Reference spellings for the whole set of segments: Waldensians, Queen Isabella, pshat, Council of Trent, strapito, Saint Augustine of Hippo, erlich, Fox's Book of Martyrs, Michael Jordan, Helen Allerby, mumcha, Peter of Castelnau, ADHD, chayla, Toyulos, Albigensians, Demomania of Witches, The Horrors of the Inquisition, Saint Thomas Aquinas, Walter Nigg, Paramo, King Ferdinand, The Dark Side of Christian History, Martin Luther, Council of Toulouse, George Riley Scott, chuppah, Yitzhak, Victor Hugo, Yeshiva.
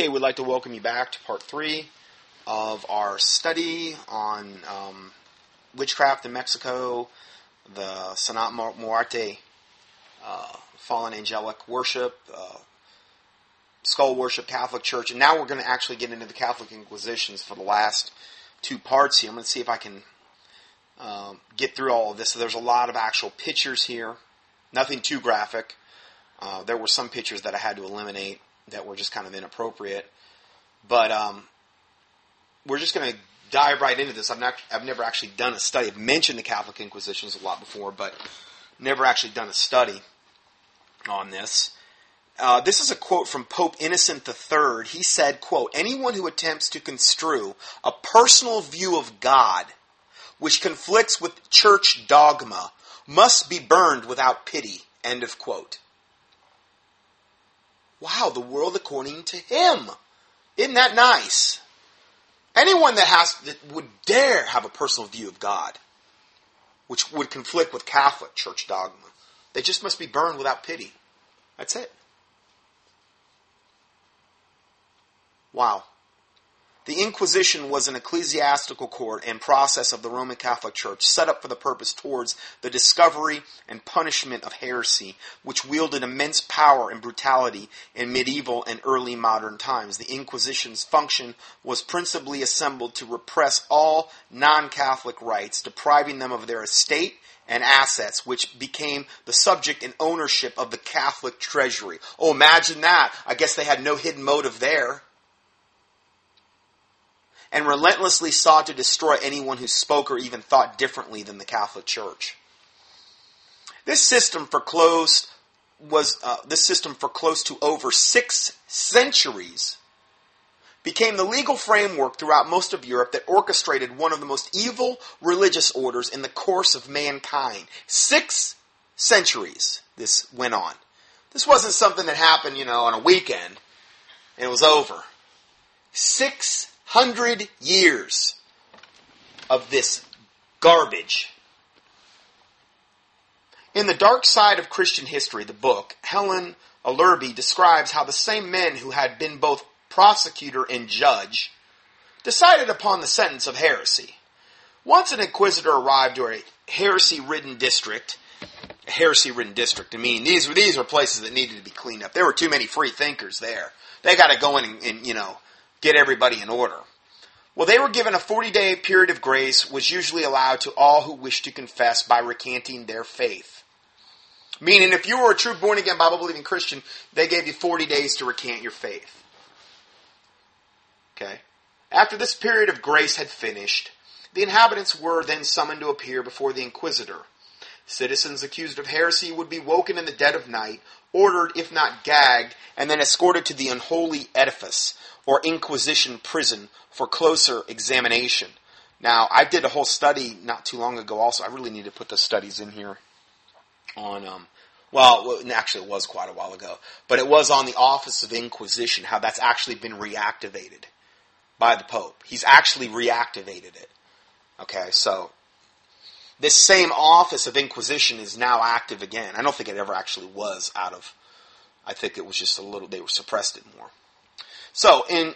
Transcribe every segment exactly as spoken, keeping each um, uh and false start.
Okay, we'd like to welcome you back to part three of our study on um, witchcraft in Mexico, the Sanat Muerte, uh, fallen angelic worship, uh, skull worship, Catholic Church, and now we're going to actually get into the Catholic Inquisitions for the last two parts here. I'm going to see if I can uh, get through all of this. So there's a lot of actual pictures here, nothing too graphic. Uh, there were some pictures that I had to eliminate that were just kind of inappropriate. But um, we're just going to dive right into this. I've, not, I've never actually done a study. I've mentioned the Catholic Inquisitions a lot before, but never actually done a study on this. Uh, this is a quote from Pope Innocent the Third. He said, quote, "Anyone who attempts to construe a personal view of God which conflicts with church dogma must be burned without pity." End of quote. Wow, the world according to him. Isn't that nice? Anyone that has that would dare have a personal view of God, which would conflict with Catholic Church dogma, they just must be burned without pity. That's it. Wow. The Inquisition was an ecclesiastical court and process of the Roman Catholic Church set up for the purpose towards the discovery and punishment of heresy, which wielded immense power and brutality in medieval and early modern times. The Inquisition's function was principally assembled to repress all non-Catholic rights, depriving them of their estate and assets, which became the subject and ownership of the Catholic treasury. Oh, imagine that. I guess they had no hidden motive there. And relentlessly sought to destroy anyone who spoke or even thought differently than the Catholic Church. This system for close was uh, this system for close to over six centuries became the legal framework throughout most of Europe that orchestrated one of the most evil religious orders in the course of mankind. Six centuries this went on. This wasn't something that happened, you know, on a weekend and it was over. Six Hundred years of this garbage. In The Dark Side of Christian History, the book, Helen Allerby describes how the same men who had been both prosecutor and judge decided upon the sentence of heresy. Once an inquisitor arrived to a heresy-ridden district, a heresy-ridden district, I mean, these were, these were places that needed to be cleaned up. There were too many free thinkers there. They got to go in and, and, you know, get everybody in order. Well, they were given a forty-day period of grace, was usually allowed to all who wished to confess by recanting their faith. Meaning, if you were a true born-again, Bible-believing Christian, they gave you forty days to recant your faith. Okay. After this period of grace had finished, the inhabitants were then summoned to appear before the inquisitor. Citizens accused of heresy would be woken in the dead of night, ordered, if not gagged, and then escorted to the unholy edifice, or Inquisition prison, for closer examination. Now, I did a whole study not too long ago also. I really need to put those studies in here on, um, well, actually it was quite a while ago, but it was on the Office of Inquisition, how that's actually been reactivated by the Pope. He's actually reactivated it. Okay, so this same Office of Inquisition is now active again. I don't think it ever actually was out of, I think it was just a little, they were suppressed it more. So, in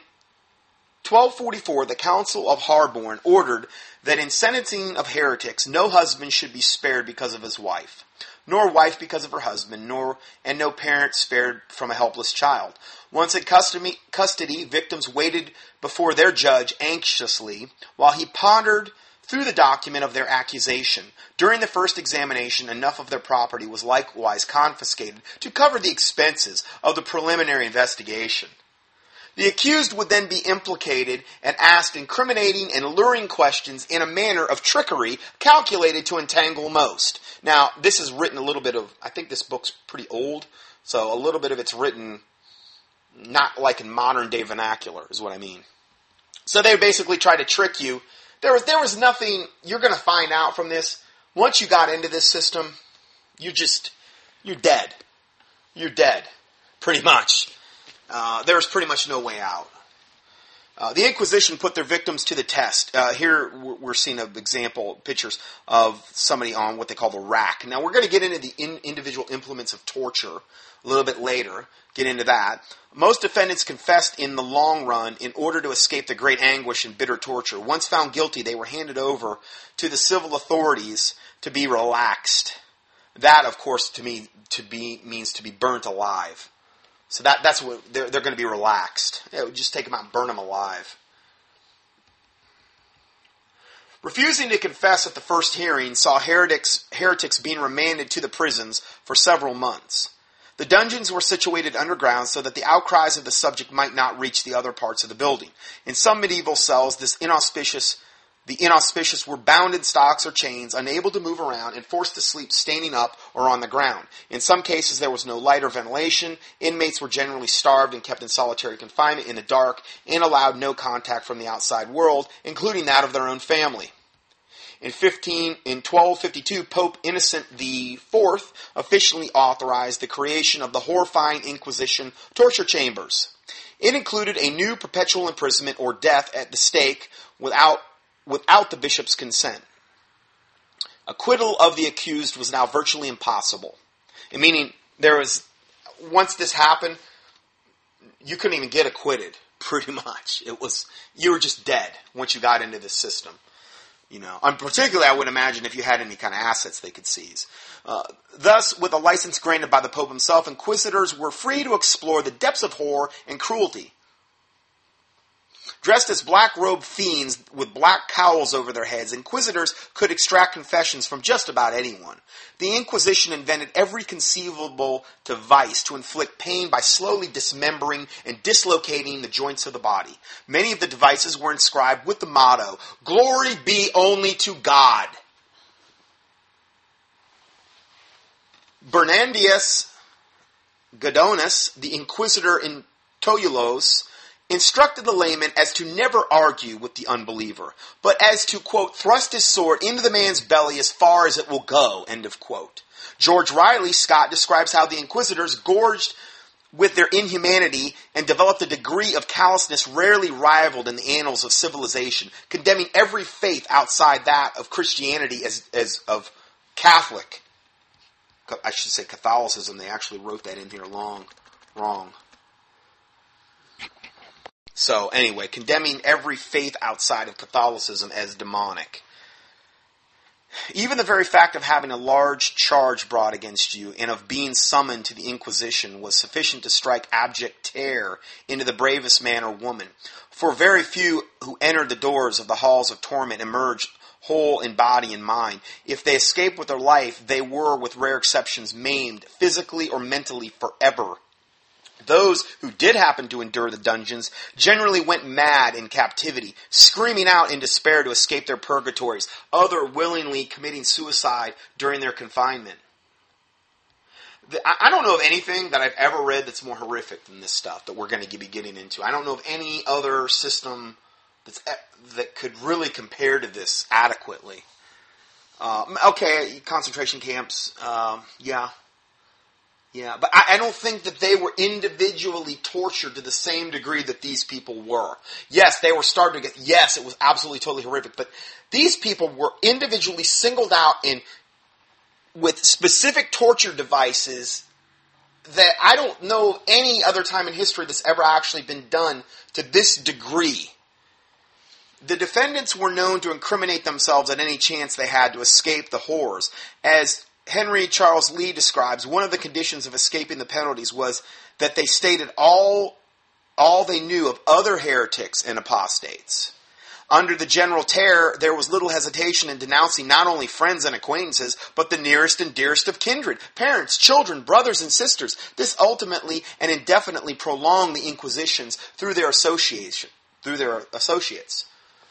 twelve forty-four, the Council of Harborne ordered that in sentencing of heretics, no husband should be spared because of his wife, nor wife because of her husband, nor and no parent spared from a helpless child. Once in custody, custody, victims waited before their judge anxiously while he pondered through the document of their accusation. During the first examination, enough of their property was likewise confiscated to cover the expenses of the preliminary investigation. The accused would then be implicated and asked incriminating and alluring questions in a manner of trickery calculated to entangle most. Now, this is written a little bit of, I think this book's pretty old, so a little bit of it's written not like in modern day vernacular, is what I mean. So they basically try to trick you. There was, there was nothing you're going to find out from this. Once you got into this system, you just, you're dead. You're dead, pretty much. Uh, there was pretty much no way out. Uh, the Inquisition put their victims to the test. Uh, here we're seeing an example, pictures of somebody on what they call the rack. Now we're going to get into the in, individual implements of torture a little bit later, get into that. Most defendants confessed in the long run in order to escape the great anguish and bitter torture. Once found guilty, they were handed over to the civil authorities to be relaxed. That, of course, to me, to be means to be burnt alive. So that, that's what they're, they're going to be relaxed. Yeah, just take them out and burn them alive. Refusing to confess at the first hearing saw heretics, heretics being remanded to the prisons for several months. The dungeons were situated underground so that the outcries of the subject might not reach the other parts of the building. In some medieval cells, this inauspicious, the inauspicious were bound in stocks or chains, unable to move around, and forced to sleep standing up or on the ground. In some cases, there was no light or ventilation. Inmates were generally starved and kept in solitary confinement in the dark and allowed no contact from the outside world, including that of their own family. In, fifteen, in twelve fifty-two, Pope Innocent the fourth officially authorized the creation of the horrifying Inquisition torture chambers. It included a new perpetual imprisonment or death at the stake without without the bishop's consent. Acquittal of the accused was now virtually impossible. And meaning, there was, once this happened, you couldn't even get acquitted, pretty much. It was, you were just dead once you got into this system. You know, and particularly, I would imagine, if you had any kind of assets they could seize. Uh, thus, with a license granted by the Pope himself, inquisitors were free to explore the depths of horror and cruelty. Dressed as black-robed fiends with black cowls over their heads, inquisitors could extract confessions from just about anyone. The Inquisition invented every conceivable device to inflict pain by slowly dismembering and dislocating the joints of the body. Many of the devices were inscribed with the motto, "Glory be only to God." Bernandius Godonus, the inquisitor in Toyulos, instructed the layman as to never argue with the unbeliever, but as to, quote, thrust his sword into the man's belly as far as it will go, end of quote. George Riley Scott describes how the inquisitors gorged with their inhumanity and developed a degree of callousness rarely rivaled in the annals of civilization, condemning every faith outside that of Christianity as, as of Catholic. I should say Catholicism, they actually wrote that in here long, wrong. So, anyway, condemning every faith outside of Catholicism as demonic. Even the very fact of having a large charge brought against you and of being summoned to the Inquisition was sufficient to strike abject terror into the bravest man or woman. For very few who entered the doors of the halls of torment emerged whole in body and mind. If they escaped with their life, they were, with rare exceptions, maimed physically or mentally forever. Those who did happen to endure the dungeons generally went mad in captivity, screaming out in despair to escape their purgatories, other willingly committing suicide during their confinement. The, I don't know of anything that I've ever read that's more horrific than this stuff that we're going to be getting into. I don't know of any other system that's, that could really compare to this adequately. Uh, okay, concentration camps, um, yeah. Yeah, but I, I don't think that they were individually tortured to the same degree that these people were. Yes, they were starved to get, yes, it was absolutely totally horrific, but these people were individually singled out in with specific torture devices that I don't know any other time in history that's ever actually been done to this degree. The defendants were known to incriminate themselves at any chance they had to escape the horrors. As Henry Charles Lee describes, one of the conditions of escaping the penalties was that they stated all, all they knew of other heretics and apostates. Under the general terror, there was little hesitation in denouncing not only friends and acquaintances, but the nearest and dearest of kindred, parents, children, brothers, and sisters. This ultimately and indefinitely prolonged the Inquisitions through their association, through their associates.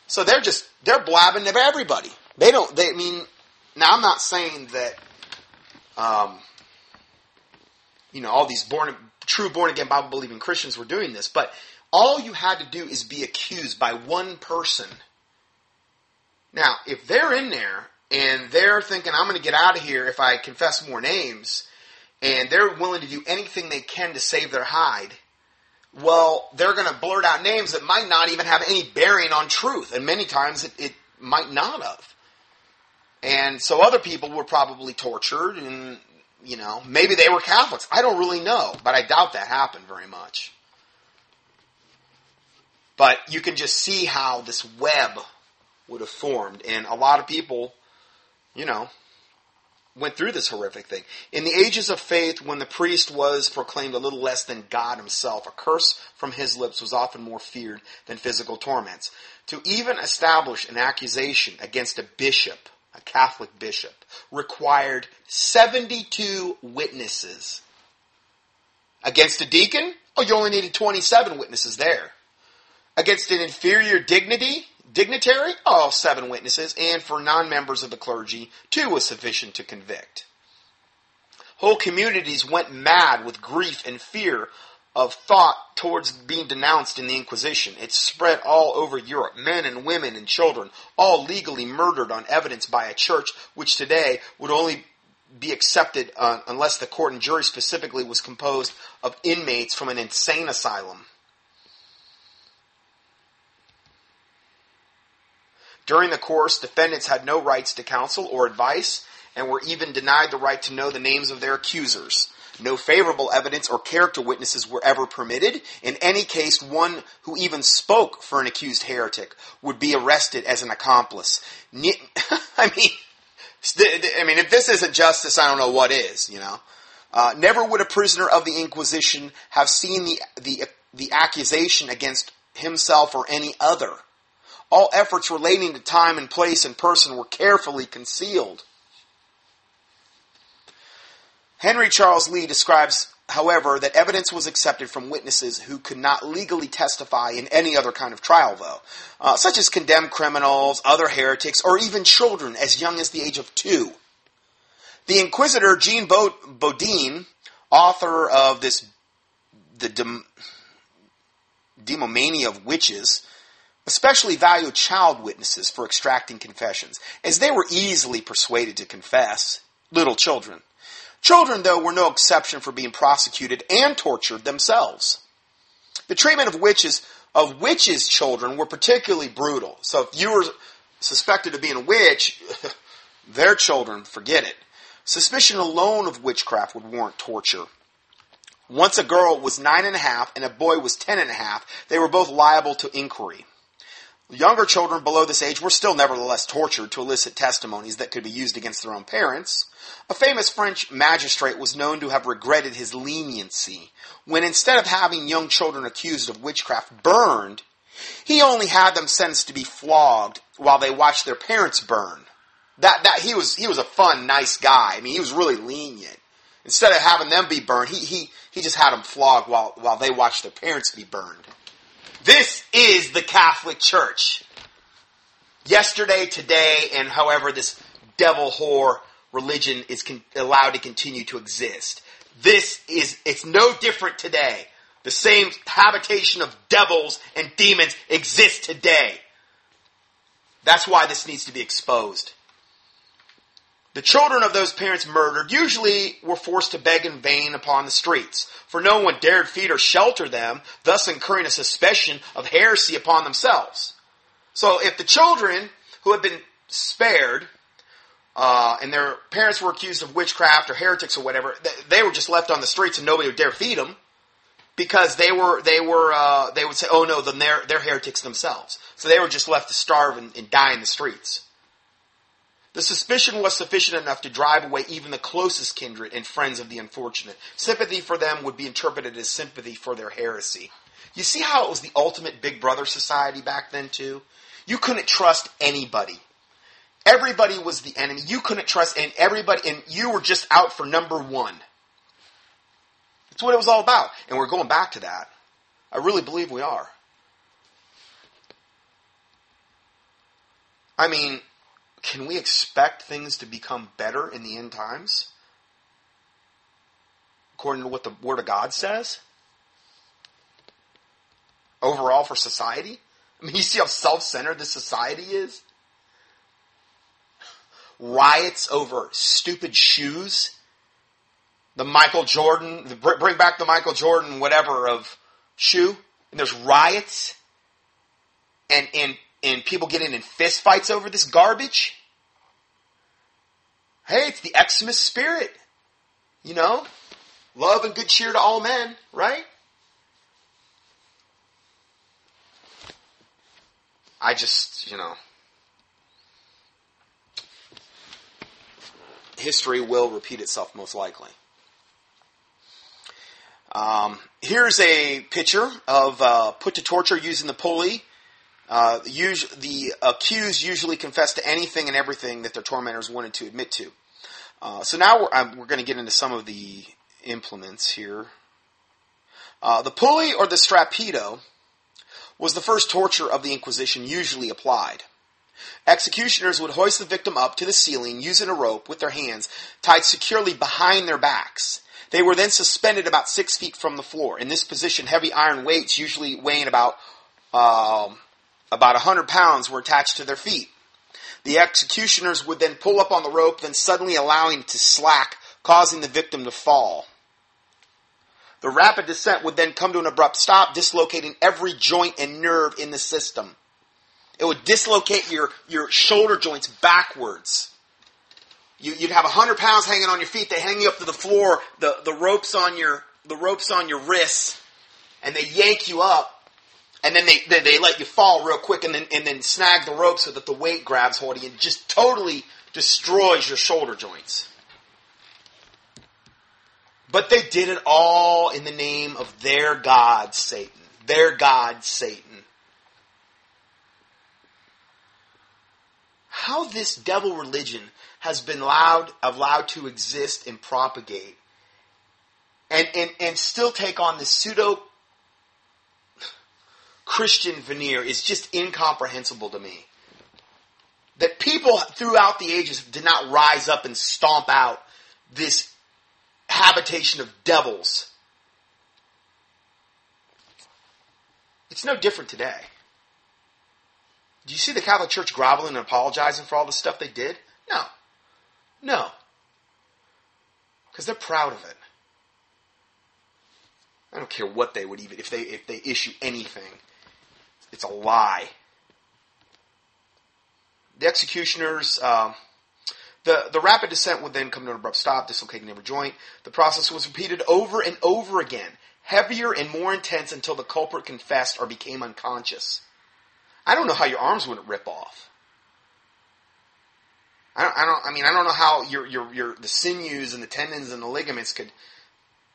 So they're just, they're blabbing to everybody. They don't, they, I mean, now I'm not saying that Um, you know, all these born, true born-again Bible-believing Christians were doing this, but all you had to do is be accused by one person. Now, if they're in there, and they're thinking, I'm going to get out of here if I confess more names, and they're willing to do anything they can to save their hide, well, they're going to blurt out names that might not even have any bearing on truth. And many times it, it might not have. And so other people were probably tortured and, you know, maybe they were Catholics. I don't really know, but I doubt that happened very much. But you can just see how this web would have formed. And a lot of people, you know, went through this horrific thing. In the ages of faith, when the priest was proclaimed a little less than God himself, a curse from his lips was often more feared than physical torments. To even establish an accusation against a bishop, a Catholic bishop, required seventy-two witnesses. Against a deacon? Oh, you only needed twenty-seven witnesses there. Against an inferior dignity, dignitary? Oh, seven witnesses. And for non-members of the clergy, two was sufficient to convict. Whole communities went mad with grief and fear of thought towards being denounced in the Inquisition. It spread all over Europe, men and women and children, all legally murdered on evidence by a church, which today would only be accepted uh, unless the court and jury specifically was composed of inmates from an insane asylum. During the course, defendants had no rights to counsel or advice and were even denied the right to know the names of their accusers. No favorable evidence or character witnesses were ever permitted. In any case, one who even spoke for an accused heretic would be arrested as an accomplice. I mean, I mean, if this isn't justice, I don't know what is, you know. Uh, never would a prisoner of the Inquisition have seen the, the, the accusation against himself or any other. All efforts relating to time and place and person were carefully concealed. Henry Charles Lee describes, however, that evidence was accepted from witnesses who could not legally testify in any other kind of trial, though, uh, such as condemned criminals, other heretics, or even children as young as the age of two. The Inquisitor Jean Bodin, author of this, the Dem- Demomania of Witches, especially valued child witnesses for extracting confessions, as they were easily persuaded to confess, little children. Children, though, were no exception for being prosecuted and tortured themselves. The treatment of witches, of witches' children were particularly brutal. So if you were suspected of being a witch, their children, forget it. Suspicion alone of witchcraft would warrant torture. Once a girl was nine and a half and a boy was ten and a half, they were both liable to inquiry. Younger children below this age were still nevertheless tortured to elicit testimonies that could be used against their own parents. A famous French magistrate was known to have regretted his leniency when instead of having young children accused of witchcraft burned, he only had them sentenced to be flogged while they watched their parents burn. That that he was he was a fun, nice guy. I mean, he was really lenient. Instead of having them be burned, he he he just had them flogged while while they watched their parents be burned. This is the Catholic Church. Yesterday, today, and however this devil whore religion is con- allowed to continue to exist. This is, it's no different today. The same habitation of devils and demons exists today. That's why this needs to be exposed. The children of those parents murdered usually were forced to beg in vain upon the streets, for no one dared feed or shelter them, thus incurring a suspicion of heresy upon themselves. So if the children who had been spared, uh, and their parents were accused of witchcraft or heretics or whatever, they were just left on the streets and nobody would dare feed them, because they were they were uh, they would say, oh no, then they're, they're heretics themselves. So they were just left to starve and, and die in the streets. The suspicion was sufficient enough to drive away even the closest kindred and friends of the unfortunate. Sympathy for them would be interpreted as sympathy for their heresy. You see how it was the ultimate Big Brother society back then, too? You couldn't trust anybody. Everybody was the enemy. You couldn't trust and everybody, and you were just out for number one. That's what it was all about. And we're going back to that. I really believe we are. I mean, can we expect things to become better in the end times? According to what the Word of God says? Overall for society? I mean, you see how self-centered this society is? Riots over stupid shoes? The Michael Jordan, the bring back the Michael Jordan whatever of shoe, and there's riots, and and, and people getting in fist fights over this garbage. Hey, it's the Xmas spirit, you know? Love and good cheer to all men, right? I just, you know, history will repeat itself most likely. Um, here's a picture of uh, put to torture using the pulley. Uh, us- the accused usually confess to anything and everything that their tormentors wanted to admit to. Uh, so now we're, I'm, we're going to get into some of the implements here. Uh, the pulley or the strapito was the first torture of the Inquisition usually applied. Executioners would hoist the victim up to the ceiling using a rope with their hands tied securely behind their backs. They were then suspended about six feet from the floor. In this position, heavy iron weights, usually weighing about um, about one hundred pounds, were attached to their feet. The executioners would then pull up on the rope, then suddenly allowing it to slack, causing the victim to fall. The rapid descent would then come to an abrupt stop, dislocating every joint and nerve in the system. It would dislocate your, your shoulder joints backwards. You, you'd have one hundred pounds hanging on your feet. They hang you up to the floor, the, the, ropes on your, the ropes on your wrists, and they yank you up, and then they, they, they let you fall real quick and then, and then snag the rope so that the weight grabs hold of you and just totally destroys your shoulder joints. But they did it all in the name of their God, Satan. Their God, Satan. How this devil religion has been allowed, allowed to exist and propagate and, and, and still take on this pseudo-Christian veneer is just incomprehensible to me. That people throughout the ages did not rise up and stomp out this habitation of devils. It's no different today. Do you see the Catholic Church groveling and apologizing for all the stuff they did? No. No. Because they're proud of it. I don't care what they would even, if they if they issue anything. It's a lie. The executioners, um, The the rapid descent would then come to an abrupt stop, dislocating every joint. The process was repeated over and over again, heavier and more intense until the culprit confessed or became unconscious. I don't know how your arms wouldn't rip off. I don't. I, don't, I mean, I don't know how your, your your the sinews and the tendons and the ligaments could.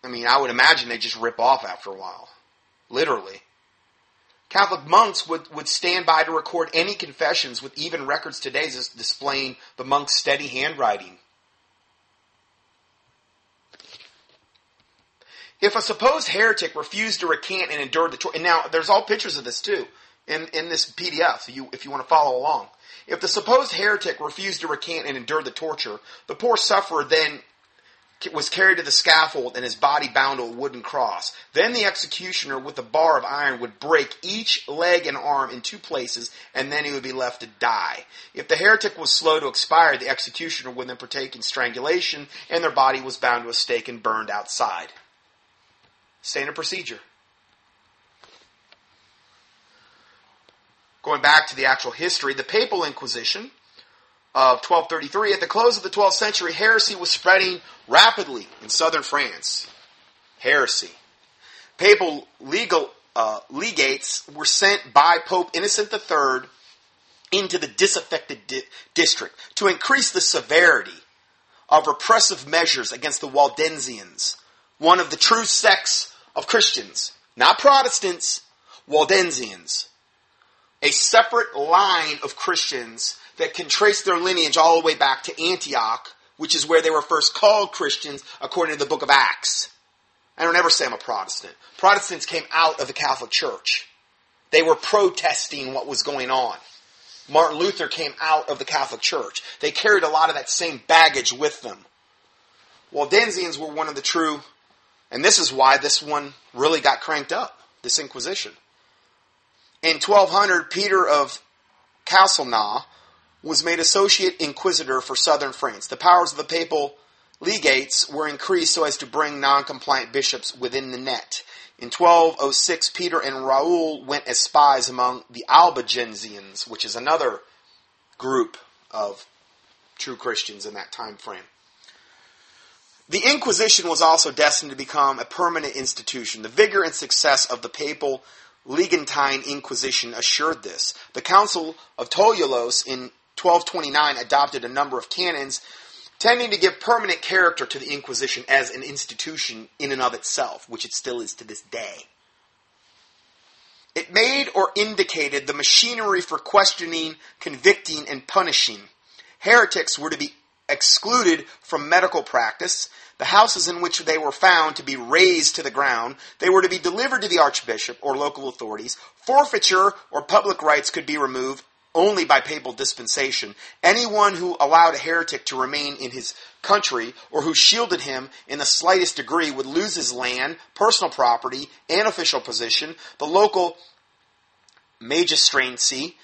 I mean, I would imagine they just rip off after a while, literally. Catholic monks would, would stand by to record any confessions, with even records today displaying the monk's steady handwriting. If a supposed heretic refused to recant and endured the torture, and now there's all pictures of this too in, in this P D F, so you, if you want to follow along. If the supposed heretic refused to recant and endure the torture, the poor sufferer then was carried to the scaffold and his body bound to a wooden cross. Then the executioner with a bar of iron would break each leg and arm in two places, and then he would be left to die. If the heretic was slow to expire, the executioner would then partake in strangulation, and their body was bound to a stake and burned outside. Standard procedure. Going back to the actual history, the Papal Inquisition of twelve thirty-three, at the close of the twelfth century, heresy was spreading rapidly in southern France. Heresy. Papal legal uh, legates were sent by Pope Innocent the third into the disaffected di- district to increase the severity of repressive measures against the Waldensians, one of the true sects of Christians. Not Protestants, Waldensians. A separate line of Christians that can trace their lineage all the way back to Antioch, which is where they were first called Christians, according to the book of Acts. I don't ever say I'm a Protestant. Protestants came out of the Catholic Church. They were protesting what was going on. Martin Luther came out of the Catholic Church. They carried a lot of that same baggage with them. Waldensians were one of the true, and this is why this one really got cranked up, this Inquisition. In twelve hundred, Peter of Castelnau was made associate inquisitor for southern France. The powers of the papal legates were increased so as to bring non-compliant bishops within the net. In twelve oh six, Peter and Raoul went as spies among the Albigensians, which is another group of true Christians in that time frame. The Inquisition was also destined to become a permanent institution. The vigor and success of the papal Legantine Inquisition assured this. The Council of Toulouse in twelve twenty-nine adopted a number of canons tending to give permanent character to the Inquisition as an institution in and of itself, which it still is to this day. It made or indicated the machinery for questioning, convicting, and punishing. Heretics were to be excluded from medical practice, the houses in which they were found to be razed to the ground, they were to be delivered to the archbishop or local authorities, forfeiture or public rights could be removed only by papal dispensation. Anyone who allowed a heretic to remain in his country or who shielded him in the slightest degree would lose his land, personal property, and official position. The local magistracy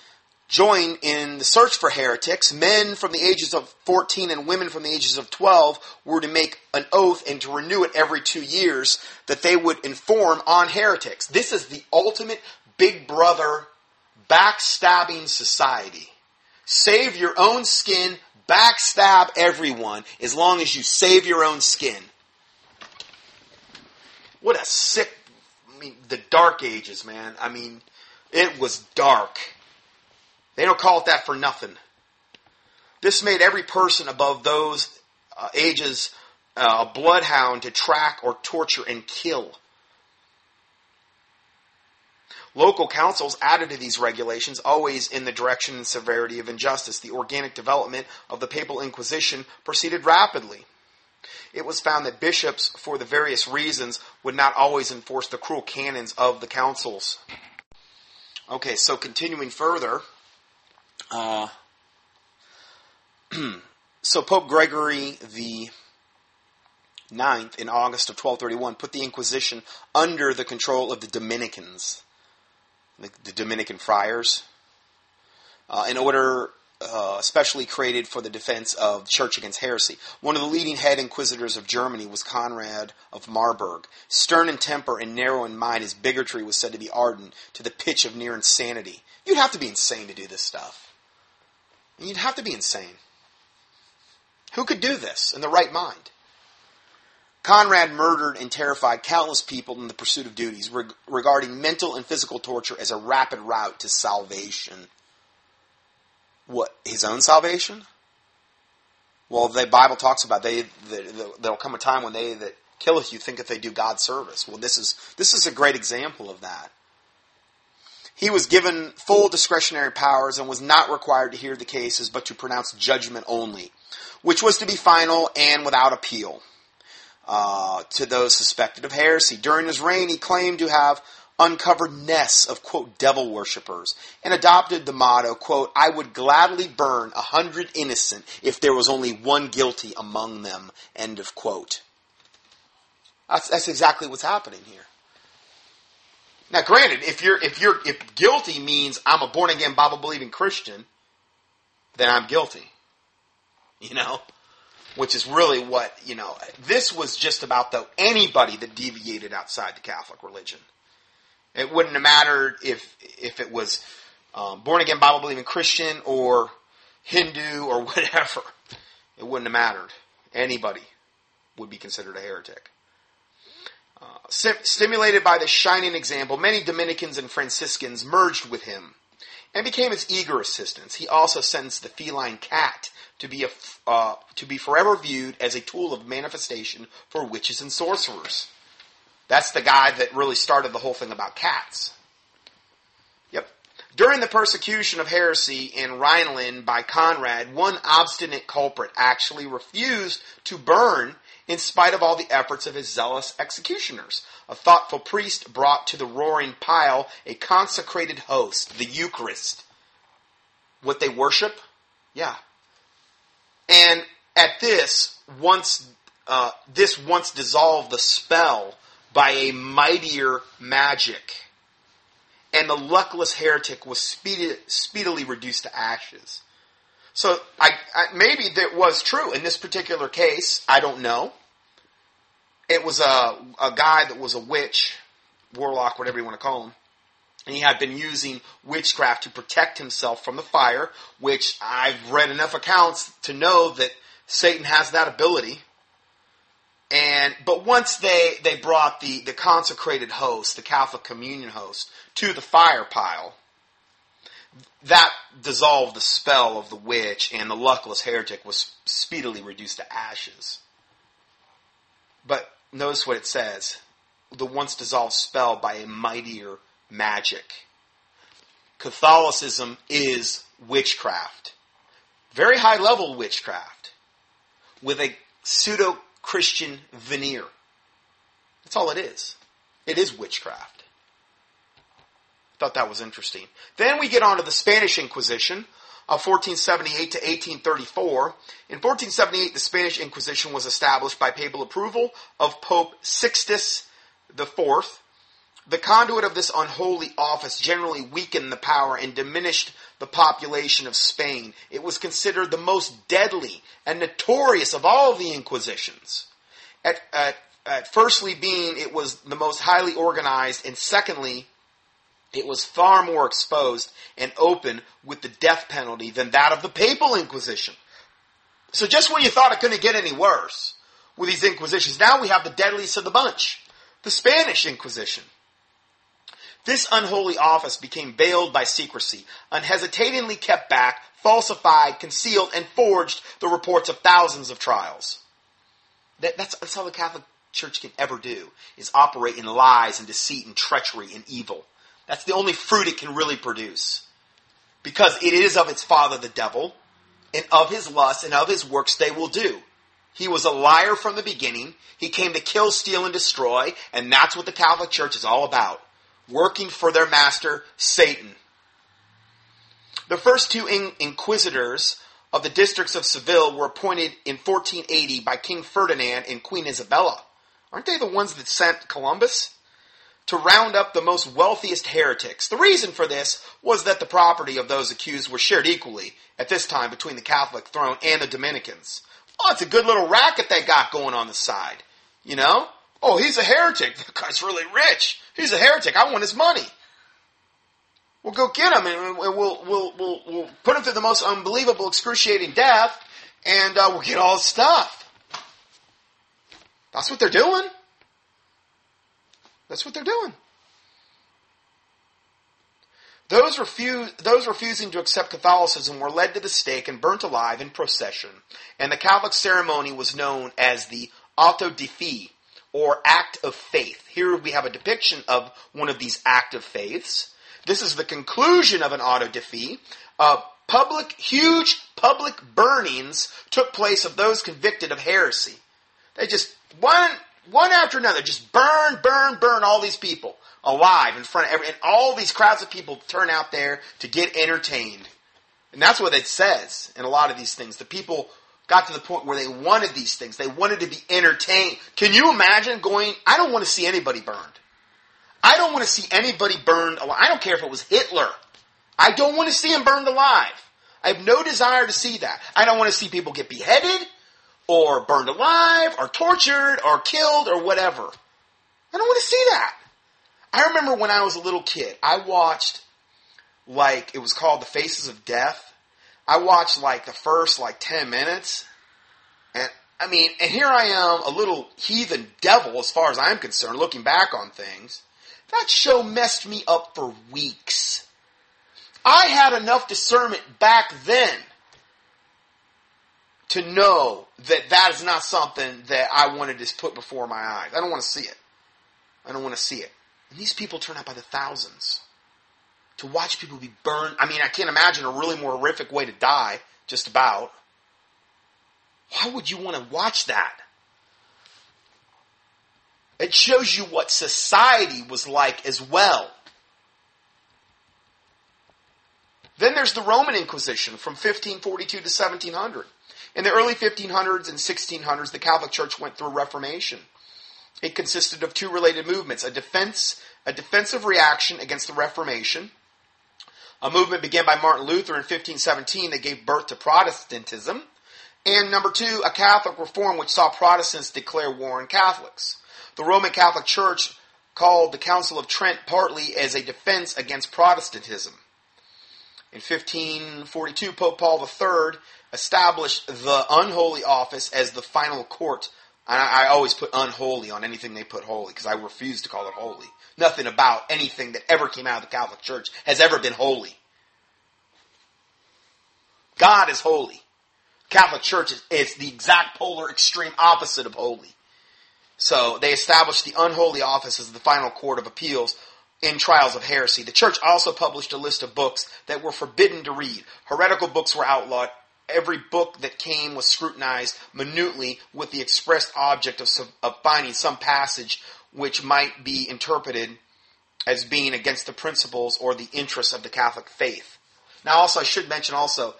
joined in the search for heretics. Men from the ages of fourteen and women from the ages of twelve were to make an oath and to renew it every two years that they would inform on heretics. This is the ultimate big brother backstabbing society. Save your own skin, backstab everyone, as long as you save your own skin. What a sick, I mean, the Dark Ages, man. I mean, it was dark. They don't call it that for nothing. This made every person above those uh, ages uh, a bloodhound to track or torture and kill. Local councils added to these regulations, always in the direction and severity of injustice. The organic development of the papal Inquisition proceeded rapidly. It was found that bishops, for the various reasons, would not always enforce the cruel canons of the councils. Okay, so continuing further. Uh, so Pope Gregory the Ninth, in August of twelve thirty-one, put the Inquisition under the control of the Dominicans, the, the Dominican friars, uh, an order uh, specially created for the defense of the Church against heresy. One of the leading head inquisitors of Germany was Conrad of Marburg. Stern in temper and narrow in mind, his bigotry was said to be ardent to the pitch of near insanity. You'd have to be insane to do this stuff. You'd have to be insane. Who could do this in the right mind? Conrad murdered and terrified countless people in the pursuit of duties, reg- regarding mental and physical torture as a rapid route to salvation. What, his own salvation? Well, the Bible talks about they, the, the, there'll come a time when they that killeth you thinketh they do God's service. Well, this is this is a great example of that. He was given full discretionary powers and was not required to hear the cases, but to pronounce judgment only, which was to be final and without appeal uh, to those suspected of heresy. During his reign, he claimed to have uncovered nests of, quote, devil worshippers and adopted the motto, quote, I would gladly burn a hundred innocent if there was only one guilty among them, end of quote. That's, that's exactly what's happening here. Now, granted, if you're if you're if guilty means I'm a born again Bible believing Christian, then I'm guilty. You know, which is really what you know. This was just about though anybody that deviated outside the Catholic religion. It wouldn't have mattered if if it was um, born again Bible believing Christian or Hindu or whatever. It wouldn't have mattered. Anybody would be considered a heretic. Uh, sim- stimulated by this shining example, many Dominicans and Franciscans merged with him and became his eager assistants. He also sentenced the feline cat to be a f- uh, to be forever viewed as a tool of manifestation for witches and sorcerers. That's the guy that really started the whole thing about cats. Yep. During the persecution of heresy in Rhineland by Conrad, one obstinate culprit actually refused to burn in spite of all the efforts of his zealous executioners. A thoughtful priest brought to the roaring pile a consecrated host, the Eucharist. What they worship? Yeah. And at this, once uh, this once dissolved the spell by a mightier magic, and the luckless heretic was speedi- speedily reduced to ashes. So I, I, maybe that was true in this particular case. I don't know. It was a, a guy that was a witch warlock, whatever you want to call him. And he had been using witchcraft to protect himself from the fire, which I've read enough accounts to know that Satan has that ability. And but once they, they brought the, the consecrated host, the Catholic communion host, to the fire pile, that dissolved the spell of the witch, and the luckless heretic was speedily reduced to ashes. But notice what it says. The once dissolved spell by a mightier magic. Catholicism is witchcraft. Very high level witchcraft. With a pseudo-Christian veneer. That's all it is. It is witchcraft. I thought that was interesting. Then we get on to the Spanish Inquisition of fourteen seventy-eight to eighteen thirty-four. In fourteen seventy-eight, the Spanish Inquisition was established by papal approval of Pope Sixtus the Fourth. The conduit of this unholy office generally weakened the power and diminished the population of Spain. It was considered the most deadly and notorious of all the Inquisitions. At, at, at firstly being it was the most highly organized, and secondly, it was far more exposed and open with the death penalty than that of the Papal Inquisition. So just when you thought it couldn't get any worse with these Inquisitions, now we have the deadliest of the bunch. The Spanish Inquisition. This unholy office became veiled by secrecy, unhesitatingly kept back, falsified, concealed, and forged the reports of thousands of trials. That, that's, that's all the Catholic Church can ever do, is operate in lies and deceit and treachery and evil. That's the only fruit it can really produce. Because it is of its father the devil, and of his lusts and of his works they will do. He was a liar from the beginning. He came to kill, steal, and destroy. And that's what the Catholic Church is all about. Working for their master, Satan. The first two in- inquisitors of the districts of Seville were appointed in fourteen eighty by King Ferdinand and Queen Isabella. Aren't they the ones that sent Columbus? To round up the most wealthiest heretics. The reason for this was that the property of those accused was shared equally at this time between the Catholic throne and the Dominicans. Oh, it's a good little racket they got going on the side. You know? Oh, he's a heretic. That guy's really rich. He's a heretic. I want his money. We'll go get him and we'll we'll we'll, we'll put him through the most unbelievable, excruciating death, and uh, we'll get all his stuff. That's what they're doing. That's what they're doing. Those, refuse, those refusing to accept Catholicism were led to the stake and burnt alive in procession, and the Catholic ceremony was known as the auto de fe, or act of faith. Here we have a depiction of one of these act of faiths. This is the conclusion of an auto de fe. Uh, public, huge public burnings took place of those convicted of heresy. They just, one, one after another, just burn, burn, burn all these people. Alive in front of every, and all these crowds of people turn out there to get entertained. And that's what it says in a lot of these things. The people got to the point where they wanted these things. They wanted to be entertained. Can you imagine going, I don't want to see anybody burned. I don't want to see anybody burned alive. I don't care if it was Hitler. I don't want to see him burned alive. I have no desire to see that. I don't want to see people get beheaded or burned alive or tortured or killed or whatever. I don't want to see that. I remember when I was a little kid, I watched, like, it was called The Faces of Death. I watched, like, the first, like, ten minutes. And, I mean, and here I am, a little heathen devil, as far as I'm concerned, looking back on things. That show messed me up for weeks. I had enough discernment back then to know that that is not something that I wanted to put before my eyes. I don't want to see it. I don't want to see it. And these people turn out by the thousands to watch people be burned. I mean, I can't imagine a really more horrific way to die, just about. Why would you want to watch that? It shows you what society was like as well. Then there's the Roman Inquisition from fifteen forty-two to seventeen hundred. In the early fifteen hundreds and sixteen hundreds, the Catholic Church went through a Reformation. It consisted of two related movements, a defense, a defensive reaction against the Reformation. A movement began by Martin Luther in fifteen seventeen that gave birth to Protestantism. And number two, a Catholic reform which saw Protestants declare war on Catholics. The Roman Catholic Church called the Council of Trent partly as a defense against Protestantism. In fifteen forty-two, Pope Paul the Third established the unholy office as the final court. And I, I always put unholy on anything they put holy, because I refuse to call it holy. Nothing about anything that ever came out of the Catholic Church has ever been holy. God is holy. Catholic Church is, is the exact polar extreme opposite of holy. So they established the unholy office as the final court of appeals in trials of heresy. The church also published a list of books that were forbidden to read. Heretical books were outlawed. Every book that came was scrutinized minutely with the expressed object of, of finding some passage which might be interpreted as being against the principles or the interests of the Catholic faith. Now also, I should mention also,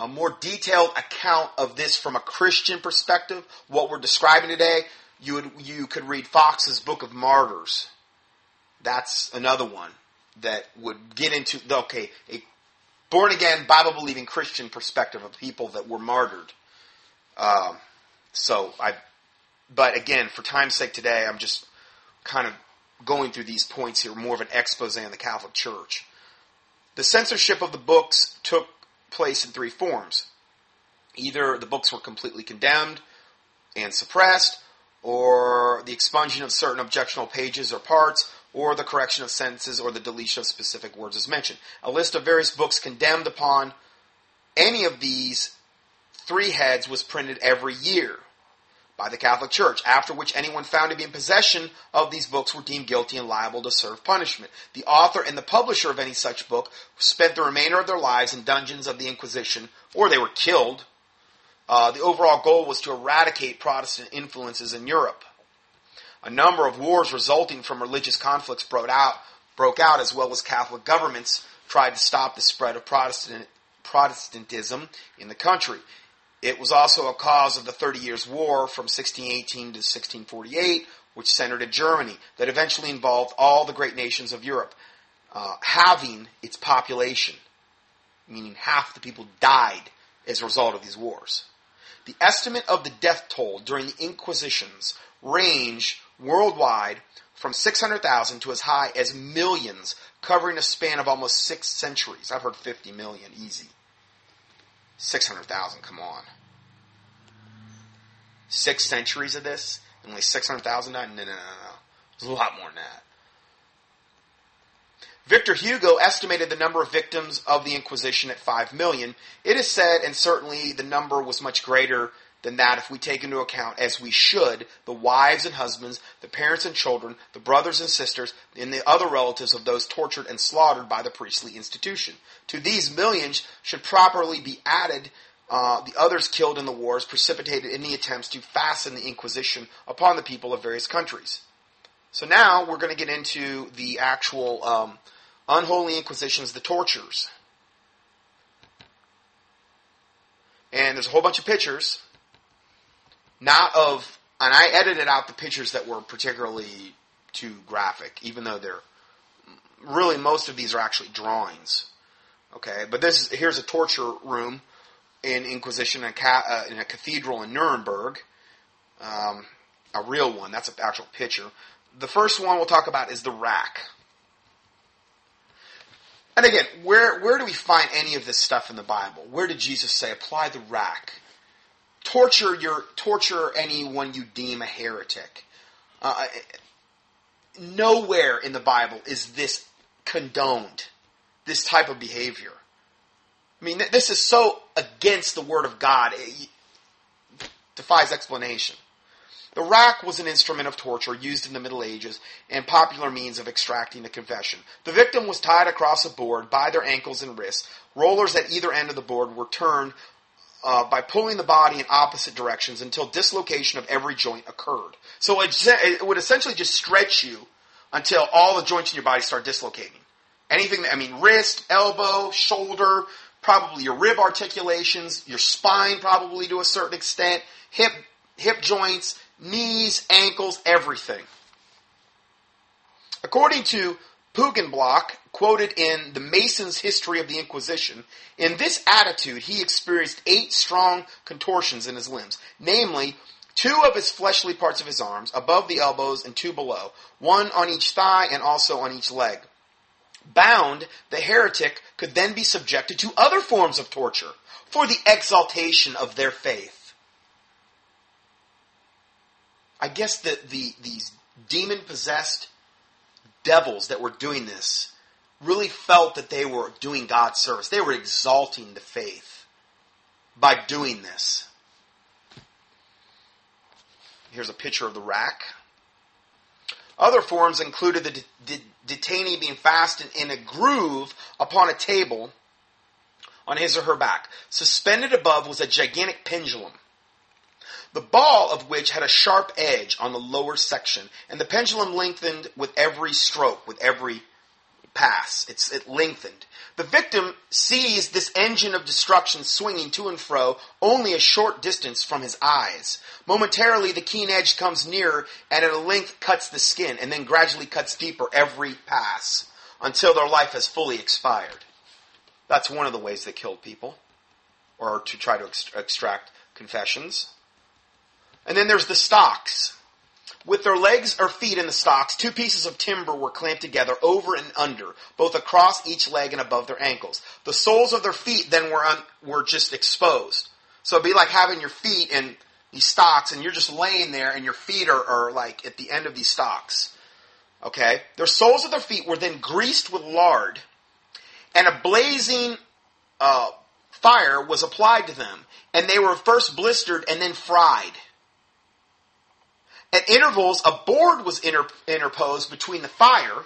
a more detailed account of this from a Christian perspective, what we're describing today, you would, you could read Fox's Book of Martyrs. That's another one that would get into, okay, a born-again, Bible-believing Christian perspective of people that were martyred. Um, so, I, but again, for time's sake today, I'm just kind of going through these points here, more of an expose on the Catholic Church. The censorship of the books took place in three forms. Either the books were completely condemned and suppressed, or the expunging of certain objectionable pages or parts, or the correction of sentences, or the deletion of specific words as mentioned. A list of various books condemned upon any of these three heads was printed every year by the Catholic Church, after which anyone found to be in possession of these books were deemed guilty and liable to serve punishment. The author and the publisher of any such book spent the remainder of their lives in dungeons of the Inquisition, or they were killed. Uh, the overall goal was to eradicate Protestant influences in Europe. A number of wars resulting from religious conflicts broke out, broke out, as well as Catholic governments tried to stop the spread of Protestant, Protestantism in the country. It was also a cause of the Thirty Years' War from sixteen eighteen to sixteen forty-eight, which centered in Germany, that eventually involved all the great nations of Europe, uh, halving its population, meaning half the people died as a result of these wars. The estimate of the death toll during the Inquisition's range worldwide from six hundred thousand to as high as millions, covering a span of almost six centuries. I've heard fifty million, easy. six hundred thousand, come on. Six centuries of this? And only six hundred thousand? No, no, no, no. There's a lot more than that. Victor Hugo estimated the number of victims of the Inquisition at five million. It is said, and certainly the number was much greater than that if we take into account, as we should, the wives and husbands, the parents and children, the brothers and sisters, and the other relatives of those tortured and slaughtered by the priestly institution. To these millions should properly be added uh, the others killed in the wars precipitated in the attempts to fasten the Inquisition upon the people of various countries. So now we're going to get into the actual um, unholy Inquisitions, the tortures. And there's a whole bunch of pictures. Not of, and I edited out the pictures that were particularly too graphic, even though they're, really most of these are actually drawings. Okay, but this is, here's a torture room in Inquisition, in a cathedral in Nuremberg. Um, a real one, that's an actual picture. The first one we'll talk about is the rack. And again, where, where do we find any of this stuff in the Bible? Where did Jesus say, apply the rack? Torture your torture anyone you deem a heretic. Uh, nowhere in the Bible is this condoned, this type of behavior. I mean, th- this is so against the Word of God, it defies explanation. The rack was an instrument of torture used in the Middle Ages and popular means of extracting a confession. The victim was tied across a board by their ankles and wrists. Rollers at either end of the board were turned Uh, by pulling the body in opposite directions until dislocation of every joint occurred. So it, it would essentially just stretch you until all the joints in your body start dislocating. Anything, I mean, wrist, elbow, shoulder, probably your rib articulations, your spine probably to a certain extent, hip, hip joints, knees, ankles, everything. According to Puggenblock, quoted in The Mason's History of the Inquisition, in this attitude he experienced eight strong contortions in his limbs, namely two of his fleshly parts of his arms, above the elbows and two below, one on each thigh and also on each leg. Bound, the heretic could then be subjected to other forms of torture for the exaltation of their faith. I guess the, the these demon-possessed devils that were doing this really felt that they were doing God's service. They were exalting the faith by doing this. Here's a picture of the rack. Other forms included the de- de- detainee being fastened in a groove upon a table on his or her back. Suspended above was a gigantic pendulum, the ball of which had a sharp edge on the lower section, and the pendulum lengthened with every stroke, with every pass. It's, it lengthened. The victim sees this engine of destruction swinging to and fro only a short distance from his eyes. Momentarily, the keen edge comes nearer and at a length cuts the skin and then gradually cuts deeper every pass until their life has fully expired. That's one of the ways they killed people, or to try to ext- extract confessions. And then there's the stocks. With their legs or feet in the stocks, two pieces of timber were clamped together over and under, both across each leg and above their ankles. The soles of their feet then were un- were just exposed. So it'd be like having your feet in these stocks, and you're just laying there, and your feet are, are like at the end of these stocks. Okay? Their soles of their feet were then greased with lard, and a blazing uh, fire was applied to them, and they were first blistered and then fried. At intervals, a board was inter- interposed between the fire,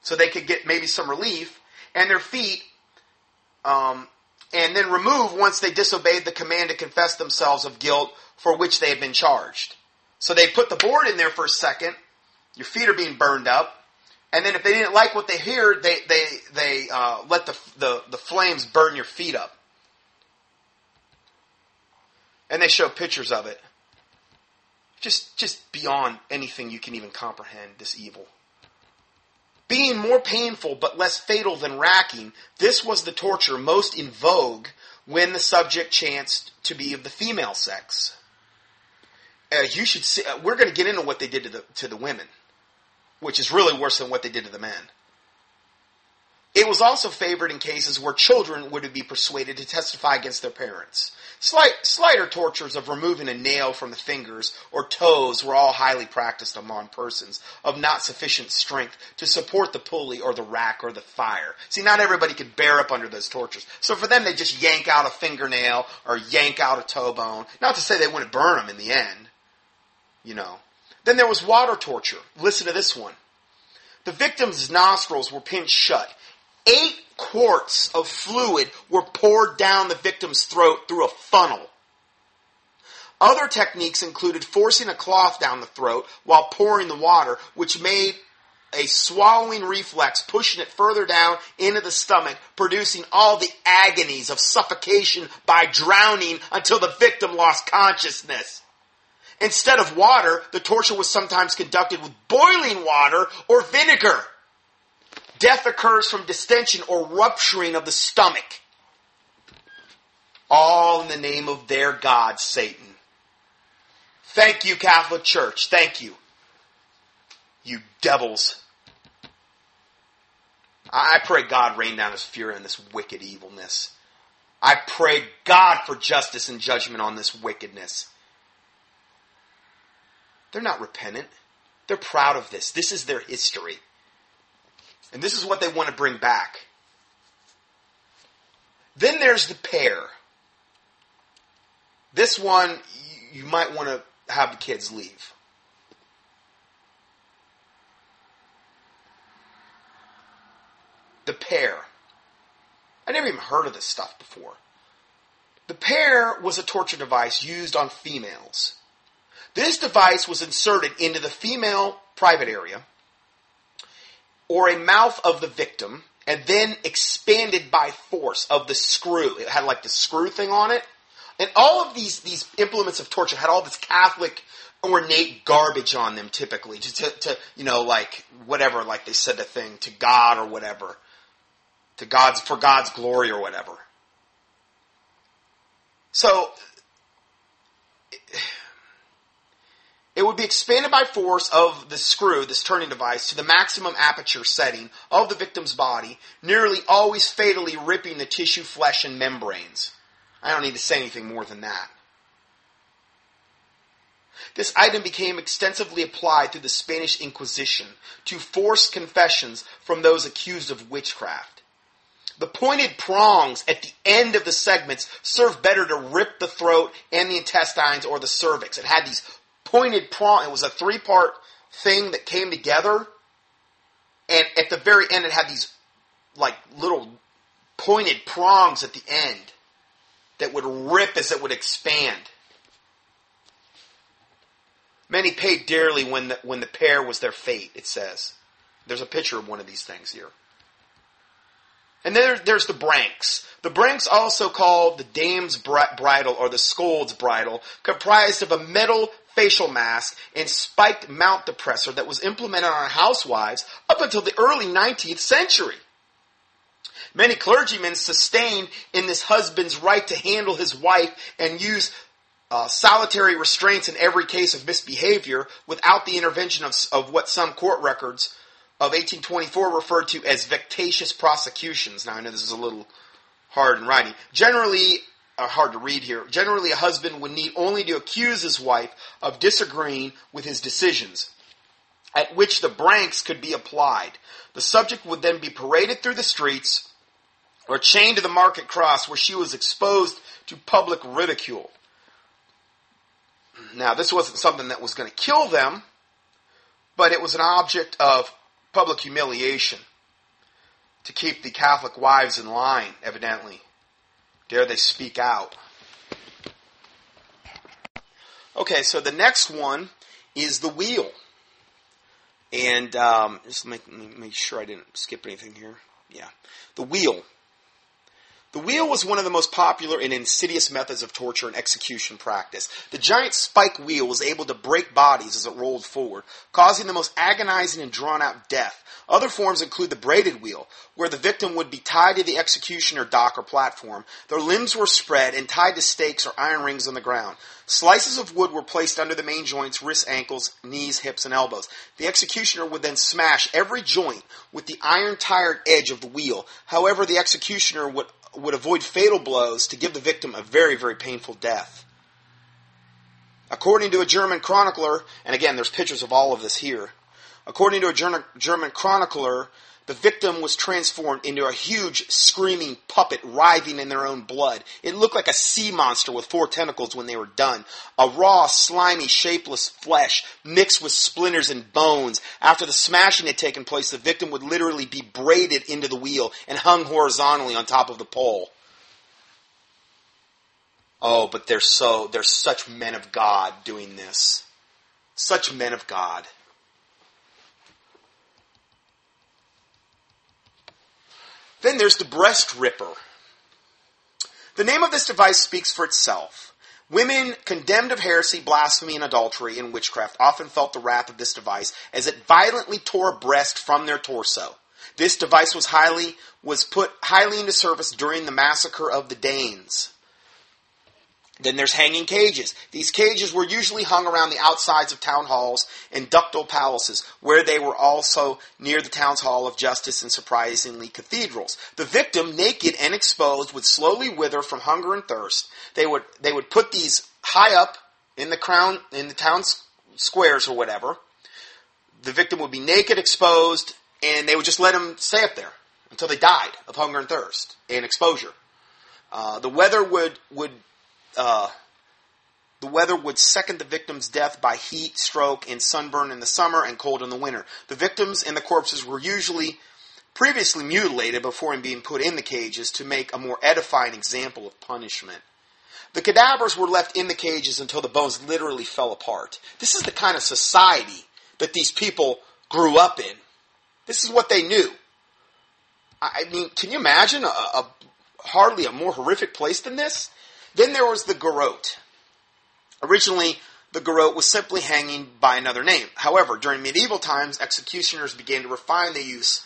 so they could get maybe some relief, and their feet, um, and then removed once they disobeyed the command to confess themselves of guilt for which they had been charged. So they put the board in there for a second, your feet are being burned up, and then if they didn't like what they heard, they they they uh, let the, the the flames burn your feet up. And they show pictures of it. Just just beyond anything you can even comprehend, this evil. Being more painful but less fatal than racking, this was the torture most in vogue when the subject chanced to be of the female sex. Uh, you should see, uh, we're going to get into what they did to the to the women, which is really worse than what they did to the men. It was also favored in cases where children would be persuaded to testify against their parents. Slight, slighter tortures of removing a nail from the fingers or toes were all highly practiced among persons of not sufficient strength to support the pulley or the rack or the fire. See, not everybody could bear up under those tortures. So for them, they just yank out a fingernail or yank out a toe bone. Not to say they wouldn't burn them in the end, you know. Then there was water torture. Listen to this one. The victim's nostrils were pinched shut. Eight quarts of fluid were poured down the victim's throat through a funnel. Other techniques included forcing a cloth down the throat while pouring the water, which made a swallowing reflex, pushing it further down into the stomach, producing all the agonies of suffocation by drowning until the victim lost consciousness. Instead of water, the torture was sometimes conducted with boiling water or vinegar. Death occurs from distension or rupturing of the stomach. All in the name of their God, Satan. Thank you, Catholic Church. Thank you. You devils. I pray God rain down his fury on this wicked evilness. I pray God for justice and judgment on this wickedness. They're not repentant. They're proud of this. This is their history. And this is what they want to bring back. Then there's the pair. This one, you might want to have the kids leave. The pair. I never even heard of this stuff before. The pair was a torture device used on females. This device was inserted into the female private area, or a mouth of the victim, and then expanded by force of the screw. It had like the screw thing on it. And all of these, these implements of torture had all this Catholic ornate garbage on them, typically, to, to, to, you know, like, whatever, like they said the thing, to God or whatever, to God's, for God's glory or whatever. So, It would be expanded by force of the screw, this turning device, to the maximum aperture setting of the victim's body, nearly always fatally ripping the tissue, flesh, and membranes. I don't need to say anything more than that. This item became extensively applied through the Spanish Inquisition to force confessions from those accused of witchcraft. The pointed prongs at the end of the segments served better to rip the throat and the intestines or the cervix. It had these pointed prong. It was a three-part thing that came together, and at the very end it had these like little pointed prongs at the end that would rip as it would expand. Many paid dearly when the, when the pair was their fate, it says. There's a picture of one of these things here. And there, there's the branks. The branks, also called the dame's bridle or the scold's bridle, comprised of a metal facial mask and spiked mount depressor that was implemented on housewives up until the early nineteenth century. Many clergymen sustained in this husband's right to handle his wife and use Uh, solitary restraints in every case of misbehavior without the intervention of, of what some court records of eighteen twenty-four referred to as vexatious prosecutions. Now, I know this is a little hard in writing. Generally, uh, hard to read here, generally a husband would need only to accuse his wife of disagreeing with his decisions, at which the branks could be applied. The subject would then be paraded through the streets or chained to the market cross, where she was exposed to public ridicule. Now, this wasn't something that was going to kill them, but it was an object of public humiliation to keep the Catholic wives in line, evidently. Dare they speak out. Okay, so the next one is the wheel. And um, just make, make sure I didn't skip anything here. Yeah, the wheel. The wheel was one of the most popular and insidious methods of torture and execution practice. The giant spike wheel was able to break bodies as it rolled forward, causing the most agonizing and drawn-out death. Other forms include the braided wheel, where the victim would be tied to the executioner dock or platform. Their limbs were spread and tied to stakes or iron rings on the ground. Slices of wood were placed under the main joints, wrists, ankles, knees, hips, and elbows. The executioner would then smash every joint with the iron-tired edge of the wheel. However, the executioner would would avoid fatal blows to give the victim a very, very painful death. According to a German chronicler, and again, there's pictures of all of this here. According to a German, German chronicler, the victim was transformed into a huge, screaming puppet writhing in their own blood. It looked like a sea monster with four tentacles when they were done. A raw, slimy, shapeless flesh mixed with splinters and bones. After the smashing had taken place, the victim would literally be braided into the wheel and hung horizontally on top of the pole. Oh, but they're so, they're such men of God doing this. Such men of God. Then there's the breast ripper. The name of this device speaks for itself. Women condemned of heresy, blasphemy, and adultery and witchcraft often felt the wrath of this device as it violently tore a breast from their torso. This device was highly was put highly into service during the massacre of the Danes. Then there's hanging cages. These cages were usually hung around the outsides of town halls and ducal palaces, where they were also near the town's hall of justice and, surprisingly, cathedrals. The victim, naked and exposed, would slowly wither from hunger and thirst. They would they would put these high up in the crown in the town's squares or whatever. The victim would be naked, exposed, and they would just let him stay up there until they died of hunger and thirst and exposure. Uh, the weather would would. Uh, the weather would second the victim's death by heat, stroke, and sunburn in the summer and cold in the winter. The victims and the corpses were usually previously mutilated before being put in the cages to make a more edifying example of punishment. The cadavers were left in the cages until the bones literally fell apart. This is the kind of society that these people grew up in. This is what they knew. I mean, can you imagine a, a hardly a more horrific place than this? Then there was the garrote. Originally, the garrote was simply hanging by another name. However, during medieval times, executioners began to refine the use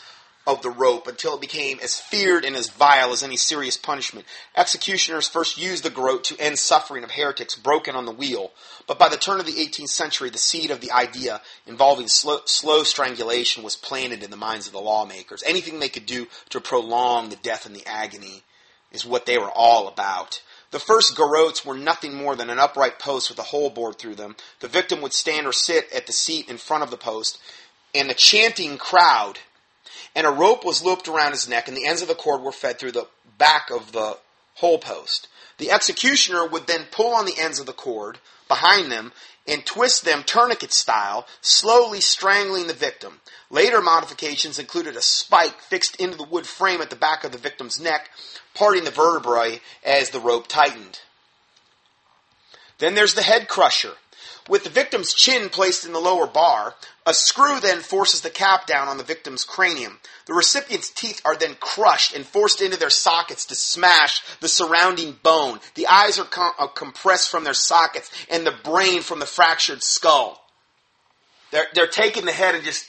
of the rope until it became as feared and as vile as any serious punishment. Executioners first used the groat to end suffering of heretics broken on the wheel, but by the turn of the eighteenth century, the seed of the idea involving slow, slow strangulation was planted in the minds of the lawmakers. Anything they could do to prolong the death and the agony is what they were all about. The first garrotes were nothing more than an upright post with a hole bored through them. The victim would stand or sit at the seat in front of the post, and the chanting crowd, and a rope was looped around his neck, and the ends of the cord were fed through the back of the hole post. The executioner would then pull on the ends of the cord behind them and twist them tourniquet style, slowly strangling the victim. Later modifications included a spike fixed into the wood frame at the back of the victim's neck, parting the vertebrae as the rope tightened. Then there's the head crusher. With the victim's chin placed in the lower bar, a screw then forces the cap down on the victim's cranium. The recipient's teeth are then crushed and forced into their sockets to smash the surrounding bone. The eyes are, com- are compressed from their sockets and the brain from the fractured skull. They're, they're taking the head and just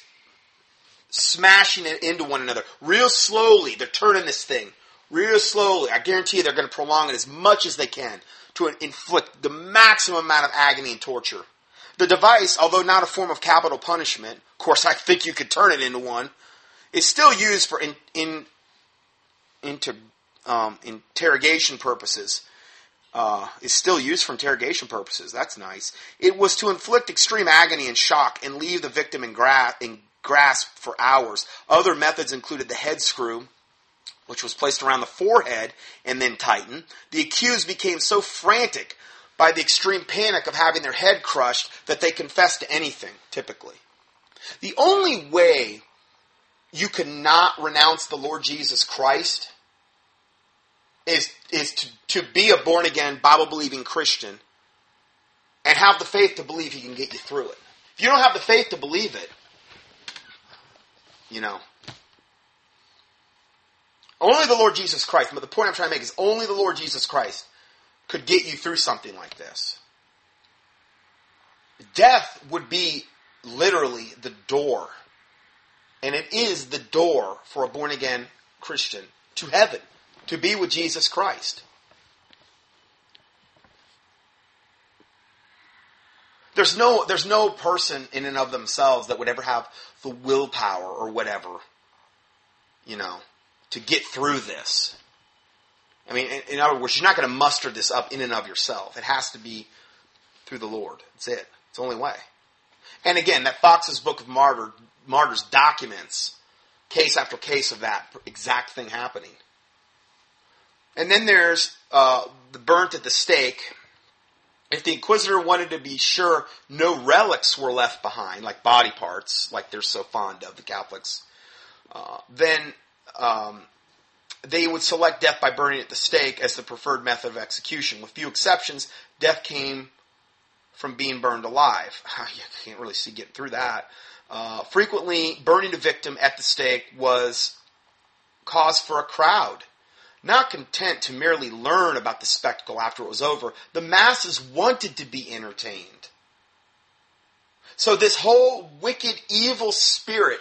smashing it into one another. Real slowly, they're turning this thing. Real slowly. I guarantee you they're going to prolong it as much as they can to inflict the maximum amount of agony and torture. The device, although not a form of capital punishment, of course I think you could turn it into one, is still used for in, in, inter, um, interrogation purposes. Uh, is still used for interrogation purposes. That's nice. It was to inflict extreme agony and shock and leave the victim in, gra- in grasp for hours. Other methods included the head screw, which was placed around the forehead and then tightened. The accused became so frantic by the extreme panic of having their head crushed that they confessed to anything, typically. The only way you cannot renounce the Lord Jesus Christ is, is to, to be a born-again, Bible-believing Christian and have the faith to believe he can get you through it. If you don't have the faith to believe it, you know, only the Lord Jesus Christ, but the point I'm trying to make is only the Lord Jesus Christ could get you through something like this. Death would be literally the door, and it is the door for a born-again Christian to heaven, to be with Jesus Christ. There's no, there's no person in and of themselves that would ever have the willpower or whatever, you know, to get through this. I mean, in other words, you're not going to muster this up in and of yourself. It has to be through the Lord. That's it. It's the only way. And again, that Fox's Book of Martyr, Martyrs documents case after case of that exact thing happening. And then there's uh, the burnt at the stake. If the inquisitor wanted to be sure no relics were left behind, like body parts, like they're so fond of, the Catholics, uh, then... Um, they would select death by burning at the stake as the preferred method of execution. With few exceptions, death came from being burned alive. You can't really see getting through that. Uh, frequently, burning a victim at the stake was cause for a crowd. Not content to merely learn about the spectacle after it was over, the masses wanted to be entertained. So this whole wicked, evil spirit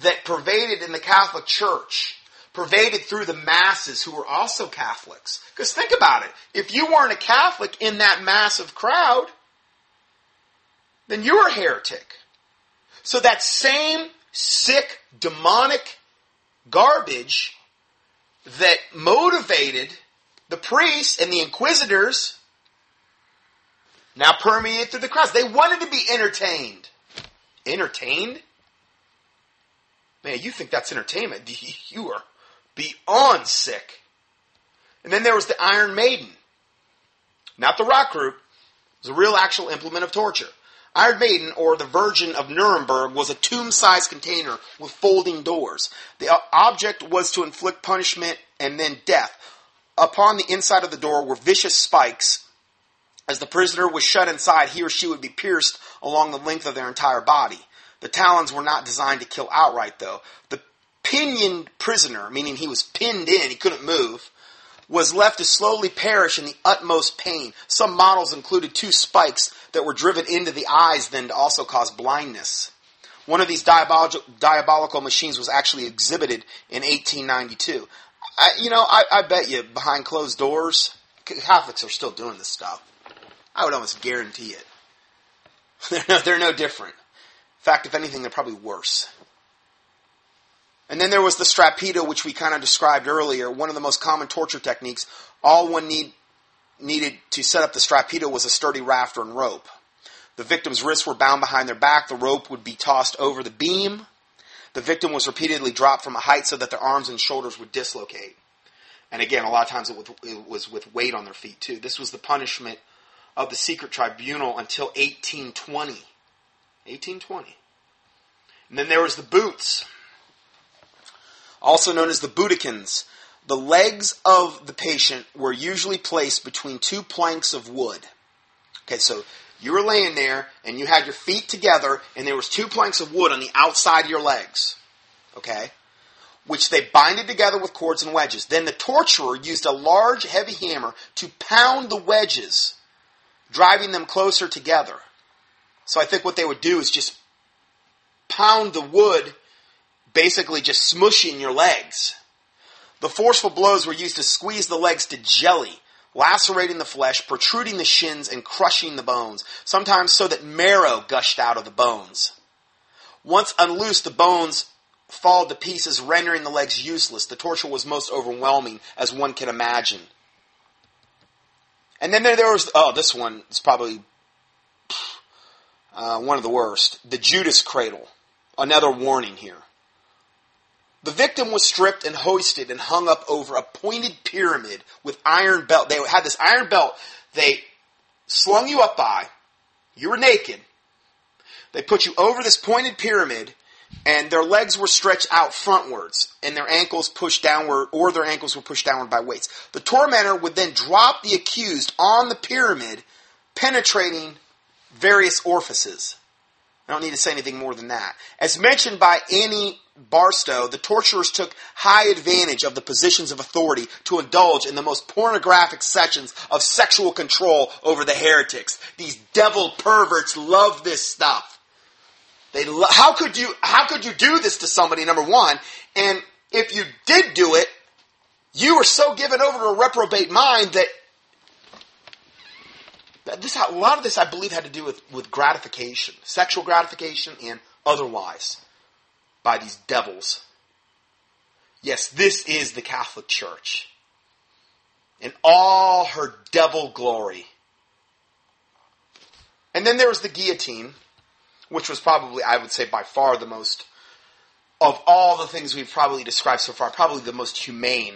that pervaded in the Catholic Church, pervaded through the masses who were also Catholics. Because think about it. If you weren't a Catholic in that massive crowd, then you were a heretic. So that same sick, demonic garbage that motivated the priests and the inquisitors now permeated through the crowds. They wanted to be entertained. Entertained? Man, you think that's entertainment. You are beyond sick. And then there was the Iron Maiden. Not the rock group. It was a real actual implement of torture. Iron Maiden, or the Virgin of Nuremberg, was a tomb-sized container with folding doors. The object was to inflict punishment and then death. Upon the inside of the door were vicious spikes. As the prisoner was shut inside, he or she would be pierced along the length of their entire body. The talons were not designed to kill outright, though. The pinioned prisoner, meaning he was pinned in, he couldn't move, was left to slowly perish in the utmost pain. Some models included two spikes that were driven into the eyes, then to also cause blindness. One of these diabolical, diabolical machines was actually exhibited in eighteen ninety-two. I, you know, I, I bet you behind closed doors, Catholics are still doing this stuff. I would almost guarantee it. They're no, they're no different. In fact, if anything, they're probably worse. And then there was the strapito, which we kind of described earlier. One of the most common torture techniques. All one need, needed to set up the strapito was a sturdy rafter and rope. The victim's wrists were bound behind their back. The rope would be tossed over the beam. The victim was repeatedly dropped from a height so that their arms and shoulders would dislocate. And again, a lot of times it was with weight on their feet too. This was the punishment of the secret tribunal until eighteen twenty. eighteen twenty. And then there was the boots, also known as the bootykins. The legs of the patient were usually placed between two planks of wood. Okay, so you were laying there, and you had your feet together, and there was two planks of wood on the outside of your legs, okay, which they binded together with cords and wedges. Then the torturer used a large, heavy hammer to pound the wedges, driving them closer together. So I think what they would do is just pound the wood, basically just smushing your legs. The forceful blows were used to squeeze the legs to jelly, lacerating the flesh, protruding the shins, and crushing the bones, sometimes so that marrow gushed out of the bones. Once unloosed, the bones fall to pieces, rendering the legs useless. The torture was most overwhelming, as one can imagine. And then there, there was, oh, this one is probably uh, one of the worst, the Judas cradle, another warning here. The victim was stripped and hoisted and hung up over a pointed pyramid with iron belt. They had this iron belt they slung you up by. You were naked. They put you over this pointed pyramid, and their legs were stretched out frontwards, and their ankles pushed downward, or their ankles were pushed downward by weights. The tormentor would then drop the accused on the pyramid, penetrating various orifices. I don't need to say anything more than that. As mentioned by Annie Barstow, the torturers took high advantage of the positions of authority to indulge in the most pornographic sections of sexual control over the heretics. These devil perverts love this stuff. They lo- how could you how could you do this to somebody, number one? And if you did do it, you were so given over to a reprobate mind that, that this a lot of this I believe had to do with, with gratification, sexual gratification and otherwise, by these devils. Yes, this is the Catholic Church in all her devil glory. And then there was the guillotine, which was probably, I would say, by far the most, of all the things we've probably described so far, probably the most humane.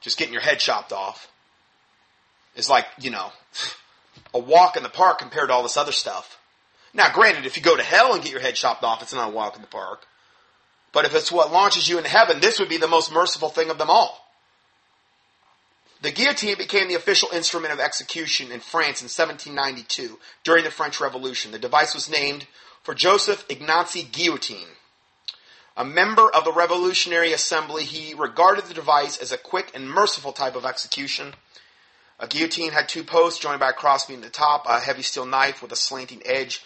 Just getting your head chopped off is like, you know, a walk in the park compared to all this other stuff. Now, granted, if you go to hell and get your head chopped off, it's not a walk in the park. But if it's what launches you into heaven, this would be the most merciful thing of them all. The guillotine became the official instrument of execution in France in seventeen ninety-two during the French Revolution. The device was named for Joseph Ignace Guillotine. A member of the Revolutionary Assembly, he regarded the device as a quick and merciful type of execution. A guillotine had two posts joined by a crossbeam at the top, a heavy steel knife with a slanting edge,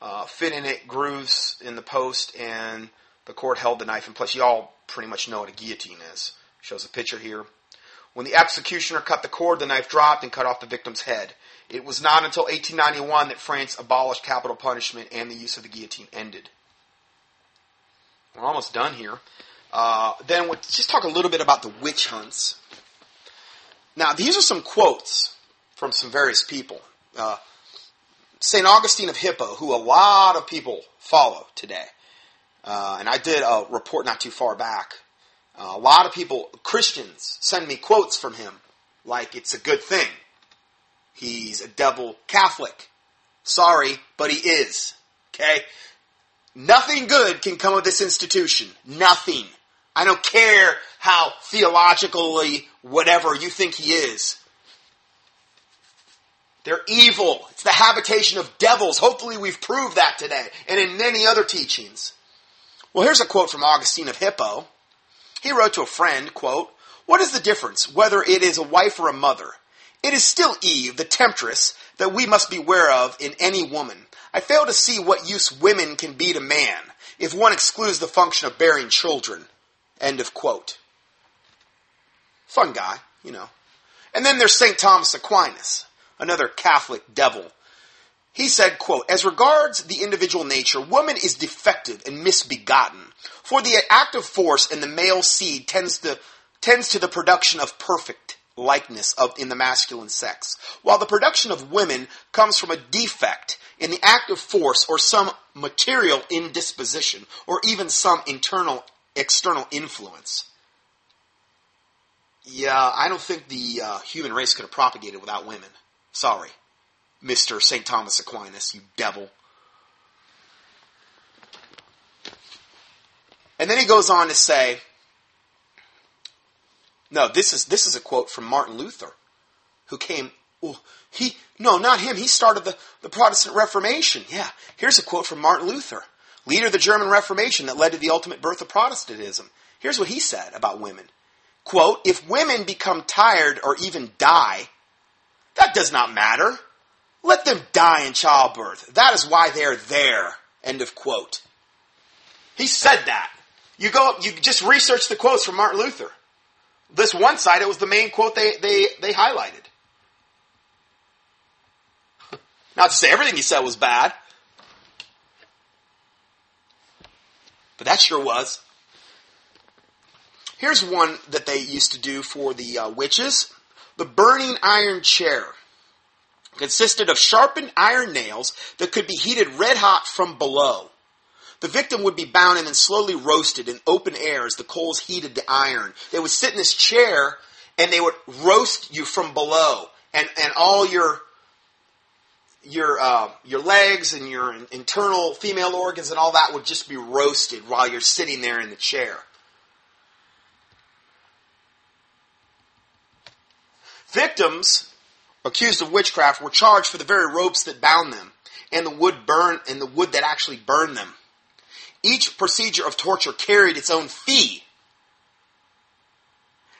uh, fit in it, grooves in the post, and the cord held the knife in place. You all pretty much know what a guillotine is. Shows a picture here. When the executioner cut the cord, the knife dropped and cut off the victim's head. It was not until eighteen ninety-one that France abolished capital punishment and the use of the guillotine ended. We're almost done here. Uh, then we'll just talk a little bit about the witch hunts. Now, these are some quotes from some various people. Uh, Saint Augustine of Hippo, who a lot of people follow today. Uh, and I did a report not too far back. Uh, a lot of people, Christians, send me quotes from him, like it's a good thing. He's a devil Catholic. Sorry, but he is. Okay? Nothing good can come of this institution. Nothing. I don't care how theologically whatever you think he is. They're evil. It's the habitation of devils. Hopefully we've proved that today, and in many other teachings. Well, here's a quote from Augustine of Hippo. He wrote to a friend, quote, "What is the difference whether it is a wife or a mother? It is still Eve, the temptress, that we must beware of in any woman. I fail to see what use women can be to man. if one excludes the function of bearing children. End of quote. Fun guy, you know. And then there's Saint Thomas Aquinas, another Catholic devil. He said, quote, as regards the individual nature, woman is defective and misbegotten, for the active force in the male seed tends to tends to the production of perfect likeness of in the masculine sex, while the production of women comes from a defect in the active force or some material indisposition, or even some internal external influence. Yeah, I don't think the uh, human race could have propagated without women. Sorry, Mister Saint Thomas Aquinas, you devil. And then he goes on to say, no, this is this is a quote from Martin Luther, who came, well, he, no, not him, he started the, the Protestant Reformation. Yeah, here's a quote from Martin Luther, leader of the German Reformation that led to the ultimate birth of Protestantism. Here's what he said about women. Quote, if women become tired or even die, that does not matter. Let them die in childbirth. That is why they're there. End of quote. He said that. You go, you just research the quotes from Martin Luther. This one side, it was the main quote they, they, they highlighted. Not to say everything he said was bad, but that sure was. Here's one that they used to do for the uh, witches. The burning iron chair consisted of sharpened iron nails that could be heated red hot from below. The victim would be bound and then slowly roasted in open air as the coals heated the iron. They would sit in this chair and they would roast you from below, and, and all your your uh, your legs and your internal female organs and all that would just be roasted while you're sitting there in the chair. Victims accused of witchcraft were charged for the very ropes that bound them and the wood burn and the wood that actually burned them. Each procedure of torture carried its own fee.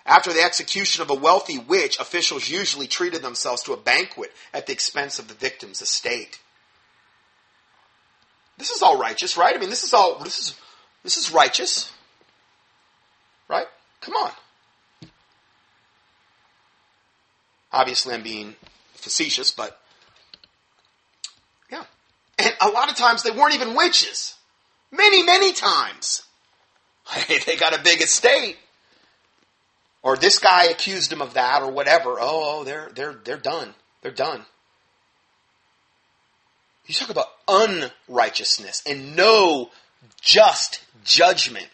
After the execution of a wealthy witch, officials usually treated themselves to a banquet at the expense of the victim's estate. This is all righteous, right? I mean, this is all this is this is righteous. Right? Come on. Obviously, I'm being facetious, but yeah. And a lot of times, they weren't even witches. Many, many times. Hey, they got a big estate. Or this guy accused them of that or whatever. Oh, oh they're, they're, they're done. They're done. You talk about unrighteousness and no just judgment.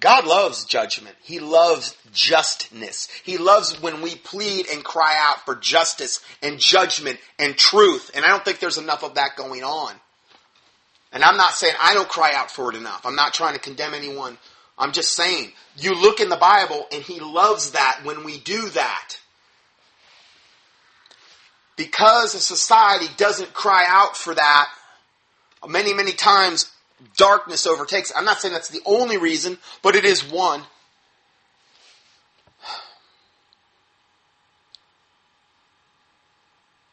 God loves judgment. He loves justness. He loves when we plead and cry out for justice and judgment and truth. And I don't think there's enough of that going on. And I'm not saying I don't cry out for it enough. I'm not trying to condemn anyone. I'm just saying, you look in the Bible and he loves that when we do that. Because a society doesn't cry out for that, many, many times, darkness overtakes. I'm not saying that's the only reason, but it is one.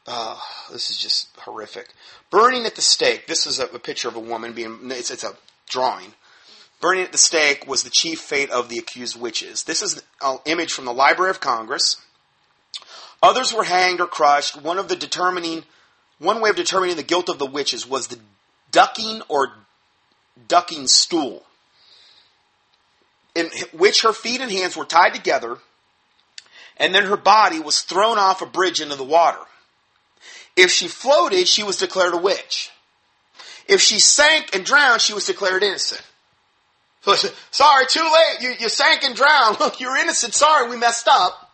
Oh, this is just horrific. Burning at the stake. This is a, a picture of a woman being, it's, it's a drawing. Burning at the stake was the chief fate of the accused witches. This is an image from the Library of Congress. Others were hanged or crushed. One of the determining, one way of determining the guilt of the witches was the ducking or ducking stool, in which her feet and hands were tied together, and then her body was thrown off a bridge into the water. If she floated, she was declared a witch. If she sank and drowned, she was declared innocent. Sorry, too late. You, you sank and drowned. Look, you're innocent. Sorry, we messed up.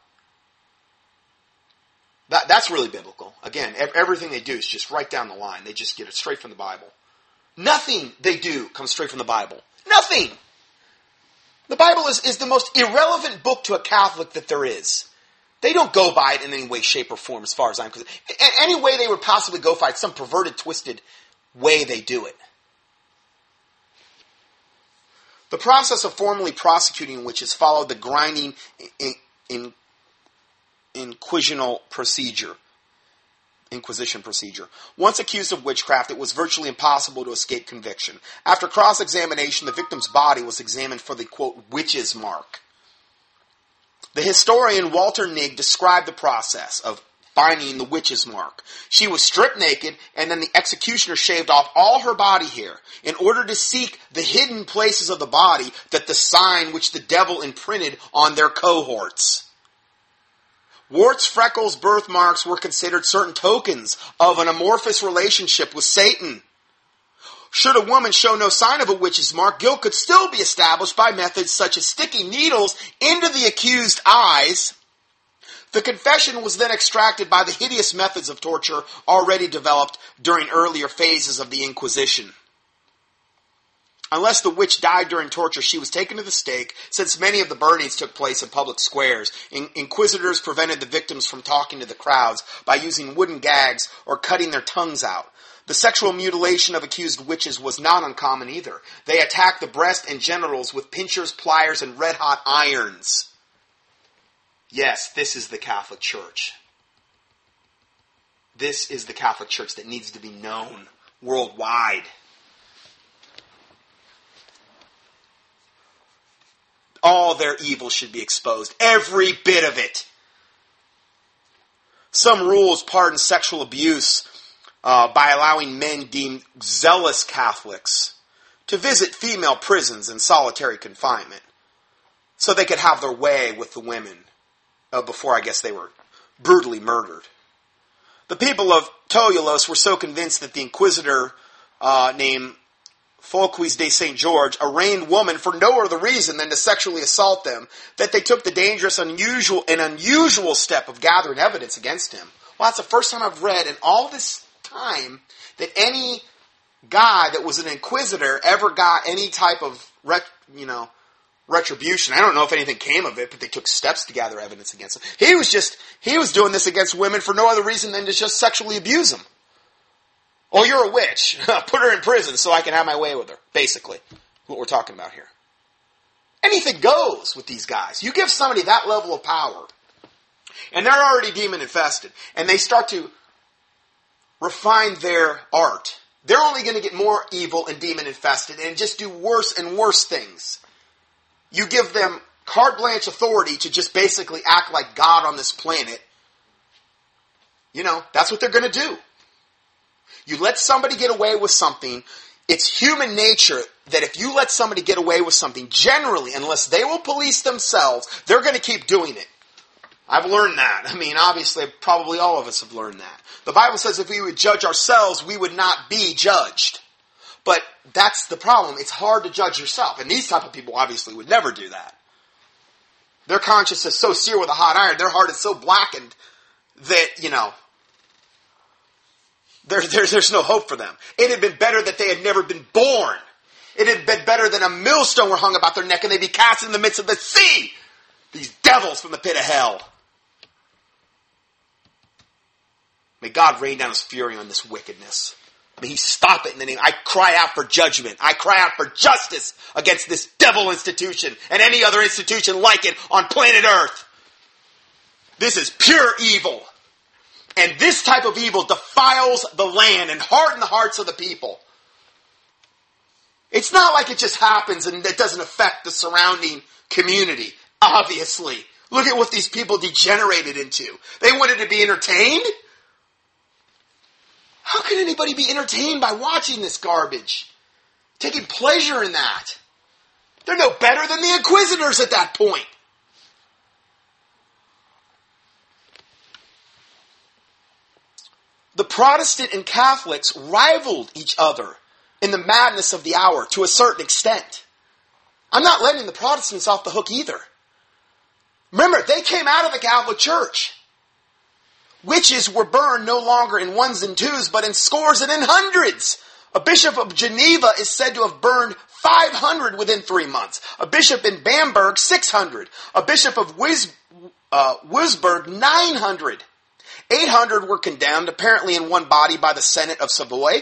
That, that's really biblical. Again, everything they do is just right down the line. They just get it straight from the Bible. Nothing they do comes straight from the Bible. Nothing. The Bible is, is the most irrelevant book to a Catholic that there is. They don't go by it in any way, shape, or form as far as I'm concerned. Any way they would possibly go by it, some perverted, twisted way they do it. The process of formally prosecuting witches followed the grinding in, in, inquisitional procedure. Inquisition procedure. Once accused of witchcraft, it was virtually impossible to escape conviction. After cross-examination, the victim's body was examined for the, quote, witch's mark. The historian Walter Nigg described the process of finding the witch's mark. She was stripped naked, and then the executioner shaved off all her body hair in order to seek the hidden places of the body that the sign which the devil imprinted on their cohorts. Warts, freckles, birthmarks were considered certain tokens of an amorphous relationship with Satan. Should a woman show no sign of a witch's mark, guilt could still be established by methods such as sticking needles into the accused eyes. The confession was then extracted by the hideous methods of torture already developed during earlier phases of the Inquisition. Unless the witch died during torture, she was taken to the stake. Since many of the burnings took place in public squares, in- inquisitors prevented the victims from talking to the crowds by using wooden gags or cutting their tongues out. The sexual mutilation of accused witches was not uncommon either. They attacked the breast and genitals with pincers, pliers, and red-hot irons. Yes, this is the Catholic Church. This is the Catholic Church that needs to be known worldwide. All their evil should be exposed. Every bit of it. Some rules pardon sexual abuse uh, by allowing men deemed zealous Catholics to visit female prisons in solitary confinement so they could have their way with the women uh, before, I guess, they were brutally murdered. The people of Toyulos were so convinced that the inquisitor uh, named Foulques de Saint-George arraigned women for no other reason than to sexually assault them, that they took the dangerous, unusual, and unusual step of gathering evidence against him. Well, that's the first time I've read in all this time that any guy that was an inquisitor ever got any type of, ret- you know, retribution. I don't know if anything came of it, but they took steps to gather evidence against him. He was just, he was doing this against women for no other reason than to just sexually abuse them. Oh, you're a witch. Put her in prison so I can have my way with her. Basically, what we're talking about here. Anything goes with these guys. You give somebody that level of power, and they're already demon-infested, and they start to refine their art. They're only going to get more evil and demon-infested and just do worse and worse things. You give them carte blanche authority to just basically act like God on this planet. You know, that's what they're going to do. You let somebody get away with something. It's human nature that if you let somebody get away with something, generally, unless they will police themselves, they're going to keep doing it. I've learned that. I mean, obviously, probably all of us have learned that. The Bible says if we would judge ourselves, we would not be judged. But that's the problem. It's hard to judge yourself. And these type of people obviously would never do that. Their conscience is so seared with a hot iron, their heart is so blackened that, you know, There, there, there's no hope for them. It had been better that they had never been born. It had been better than a millstone were hung about their neck and they'd be cast in the midst of the sea. These devils from the pit of hell. May God rain down his fury on this wickedness. May he stop it in the name. I cry out for judgment. I cry out for justice against this devil institution and any other institution like it on planet Earth. This is pure evil. And this type of evil defiles the land and hardens the hearts of the people. It's not like it just happens and it doesn't affect the surrounding community, obviously. Look at what these people degenerated into. They wanted to be entertained? How can anybody be entertained by watching this garbage? Taking pleasure in that? They're no better than the inquisitors at that point. The Protestant and Catholics rivaled each other in the madness of the hour to a certain extent. I'm not letting the Protestants off the hook either. Remember, they came out of the Catholic Church. Witches were burned no longer in ones and twos, but in scores and in hundreds. A bishop of Geneva is said to have burned five hundred within three months. A bishop in Bamberg, six hundred. A bishop of Wies- uh, Wurzburg, nine hundred. eight hundred were condemned, apparently in one body, by the Senate of Savoy.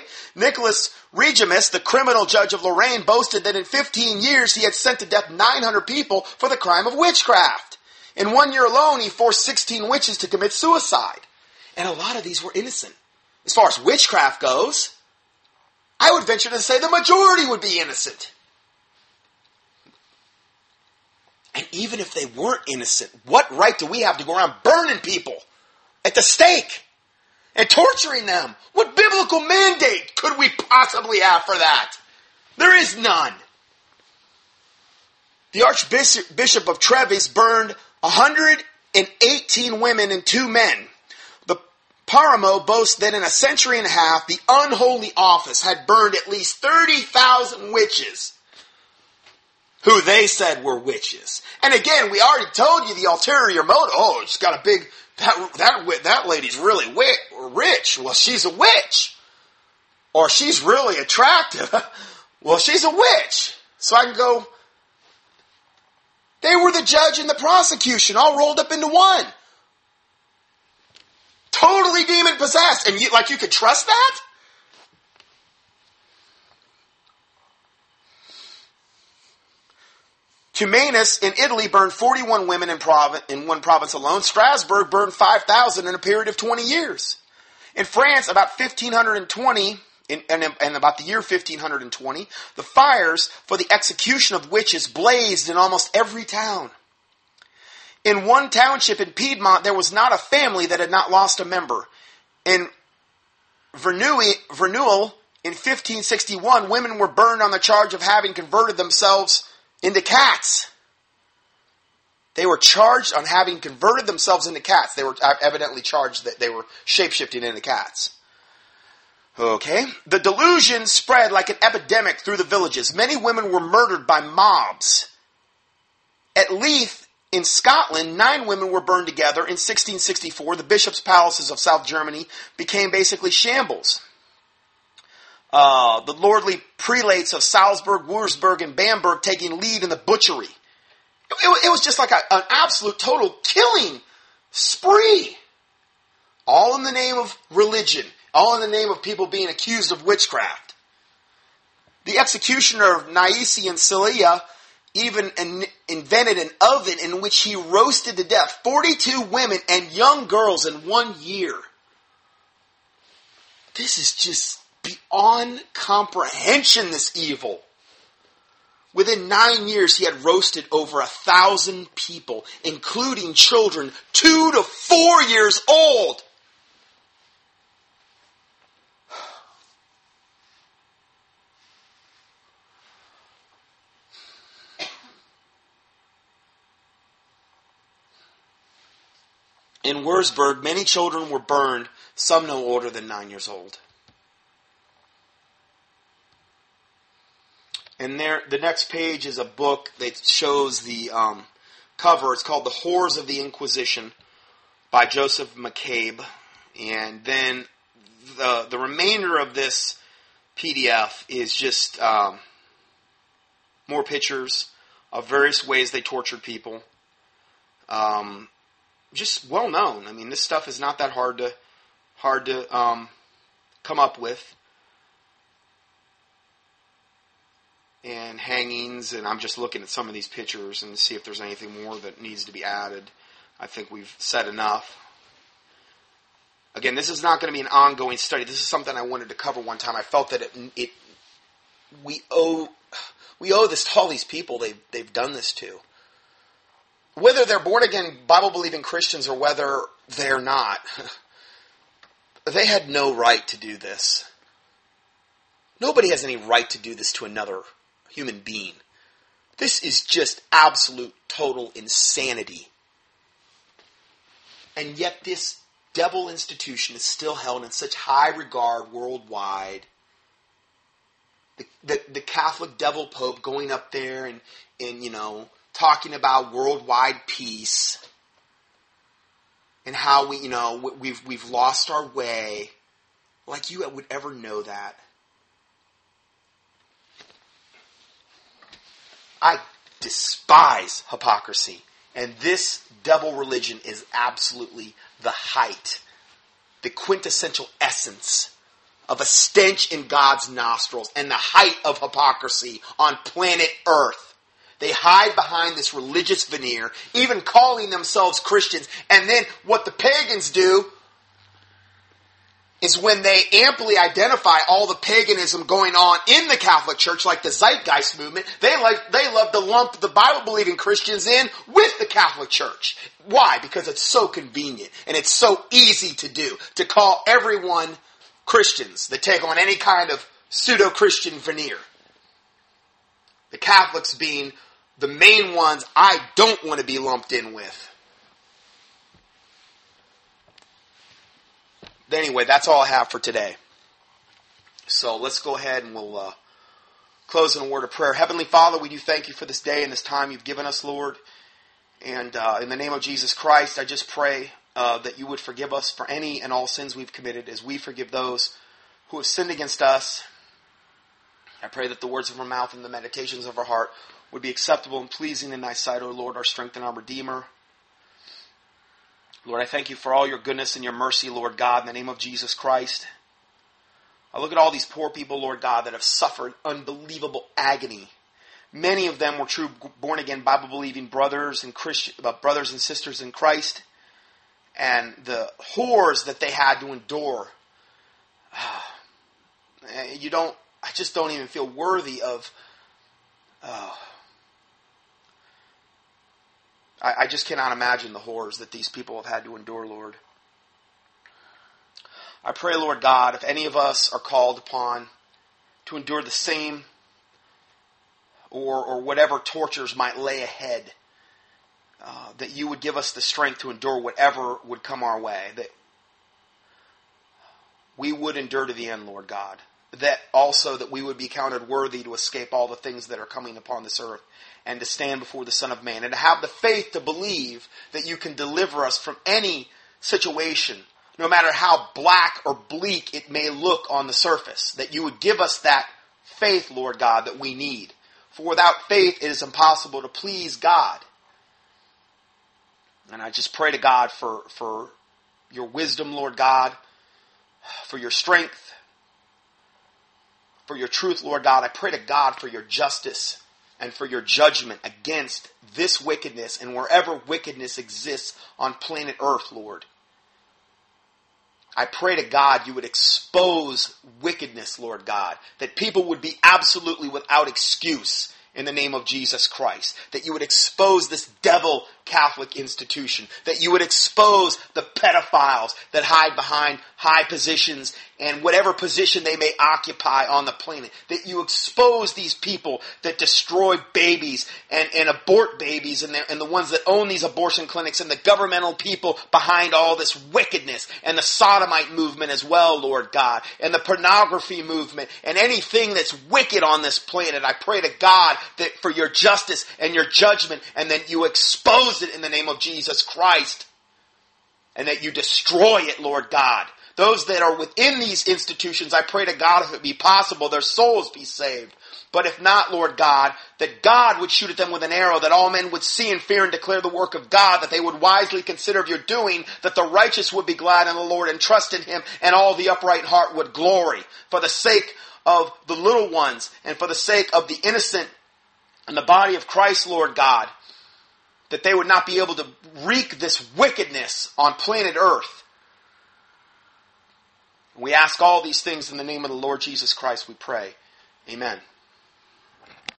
Nicholas Regimus, the criminal judge of Lorraine, boasted that in fifteen years he had sent to death nine hundred people for the crime of witchcraft. In one year alone, he forced sixteen witches to commit suicide. And a lot of these were innocent. as far as witchcraft goes, I would venture to say the majority would be innocent. And even if they weren't innocent, what right do we have to go around burning people at the stake and torturing them? What biblical mandate could we possibly have for that? There is none. The Archbishop of Treves burned one hundred eighteen women and two men. The Paramo boasts that in a century and a half, the unholy office had burned at least thirty thousand witches, who they said were witches. And again, we already told you the ulterior motive. Oh, she's got a big, that that that lady's really rich. Well, she's a witch. Or she's really attractive. Well, she's a witch. So I can go, they were the judge and the prosecution all rolled up into one. Totally demon possessed. And you, like you could trust that? Cumanus in Italy burned forty-one women in, province, in one province alone. Strasbourg burned five thousand in a period of twenty years. In France, about fifteen twenty, in, and, and about the year fifteen twenty, the fires for the execution of witches blazed in almost every town. In one township in Piedmont, there was not a family that had not lost a member. In Verneuil, in fifteen sixty-one, women were burned on the charge of having converted themselves into cats. They were charged on having converted themselves into cats. They were evidently charged that they were shape-shifting into cats. Okay. The delusion spread like an epidemic through the villages. Many women were murdered by mobs. At Leith, in Scotland, nine women were burned together. In sixteen sixty-four, the bishops' palaces of South Germany became basically shambles. Uh, the lordly prelates of Salzburg, Würzburg, and Bamberg taking lead in the butchery. It, it, it was just like a, an absolute total killing spree. All in the name of religion. All in the name of people being accused of witchcraft. The executioner of Nicias in Cilicia even in, invented an oven in which he roasted to death forty-two women and young girls in one year. This is just beyond comprehension, this evil. Within nine years, he had roasted over a thousand people, including children two to four years old. In Würzburg, many children were burned, some no older than nine years old. And there, the next page is a book that shows the um, cover. It's called The Horrors of the Inquisition by Joseph McCabe. And then the the remainder of this P D F is just um, more pictures of various ways they tortured people. Um, just well known. I mean, this stuff is not that hard to hard to um, come up with. And hangings, and I'm just looking at some of these pictures and see if there's anything more that needs to be added. I think we've said enough. Again, this is not going to be an ongoing study. This is something I wanted to cover one time. I felt that it, it we owe we owe this to all these people they've, they've done this to. Whether they're born-again, Bible-believing Christians or whether they're not, they had no right to do this. Nobody has any right to do this to another human being. This is just absolute, total insanity. And yet this devil institution is still held in such high regard worldwide. The, the, the Catholic devil pope going up there and, and, you know, talking about worldwide peace. And how we, you know, we've, we've lost our way. Like you would ever know that. I despise hypocrisy, and this devil religion is absolutely the height, the quintessential essence of a stench in God's nostrils, and the height of hypocrisy on planet Earth. They hide behind this religious veneer, even calling themselves Christians, and then what the pagans do, is when they amply identify all the paganism going on in the Catholic Church, like the Zeitgeist movement. They like they love to lump the Bible-believing Christians in with the Catholic Church. Why? Because it's so convenient and it's so easy to do, to call everyone Christians that take on any kind of pseudo-Christian veneer. The Catholics being the main ones I don't want to be lumped in with. Anyway, that's all I have for today. So let's go ahead and we'll uh, close in a word of prayer. Heavenly Father, we do thank you for this day and this time you've given us, Lord. And uh, in the name of Jesus Christ, I just pray uh, that you would forgive us for any and all sins we've committed as we forgive those who have sinned against us. I pray that the words of our mouth and the meditations of our heart would be acceptable and pleasing in thy sight, O Lord, our strength and our Redeemer. Lord, I thank you for all your goodness and your mercy, Lord God, in the name of Jesus Christ. I look at all these poor people, Lord God, that have suffered unbelievable agony. Many of them were true born-again, Bible-believing brothers and Christian, uh, brothers and sisters in Christ. And the horrors that they had to endure. You don't, I just don't even feel worthy of... Uh, I just cannot imagine the horrors that these people have had to endure, Lord. I pray, Lord God, if any of us are called upon to endure the same or or whatever tortures might lay ahead, uh, that you would give us the strength to endure whatever would come our way, that we would endure to the end, Lord God. That also that we would be counted worthy to escape all the things that are coming upon this earth and to stand before the Son of Man and to have the faith to believe that you can deliver us from any situation, no matter how black or bleak it may look on the surface, that you would give us that faith, Lord God, that we need. For without faith, it is impossible to please God. And I just pray to God for, for your wisdom, Lord God, for your strength, for your truth, Lord God. I pray to God for your justice and for your judgment against this wickedness and wherever wickedness exists on planet Earth, Lord. I pray to God you would expose wickedness, Lord God, that people would be absolutely without excuse in the name of Jesus Christ, that you would expose this devil Catholic institution, that you would expose the pedophiles that hide behind high positions and whatever position they may occupy on the planet, that you expose these people that destroy babies and, and abort babies and the, and the ones that own these abortion clinics and the governmental people behind all this wickedness and the sodomite movement as well, Lord God, and the pornography movement and anything that's wicked on this planet. I pray to God that for your justice and your judgment, and that you expose it in the name of Jesus Christ, and that you destroy it, Lord God. Those that are within these institutions, I pray to God, if it be possible, their souls be saved. But if not, Lord God, that God would shoot at them with an arrow, that all men would see and fear and declare the work of God, that they would wisely consider of your doing, that the righteous would be glad in the Lord and trust in him, and all the upright heart would glory. For the sake of the little ones, and for the sake of the innocent and the body of Christ, Lord God, that they would not be able to wreak this wickedness on planet Earth. We ask all these things in the name of the Lord Jesus Christ, we pray. Amen.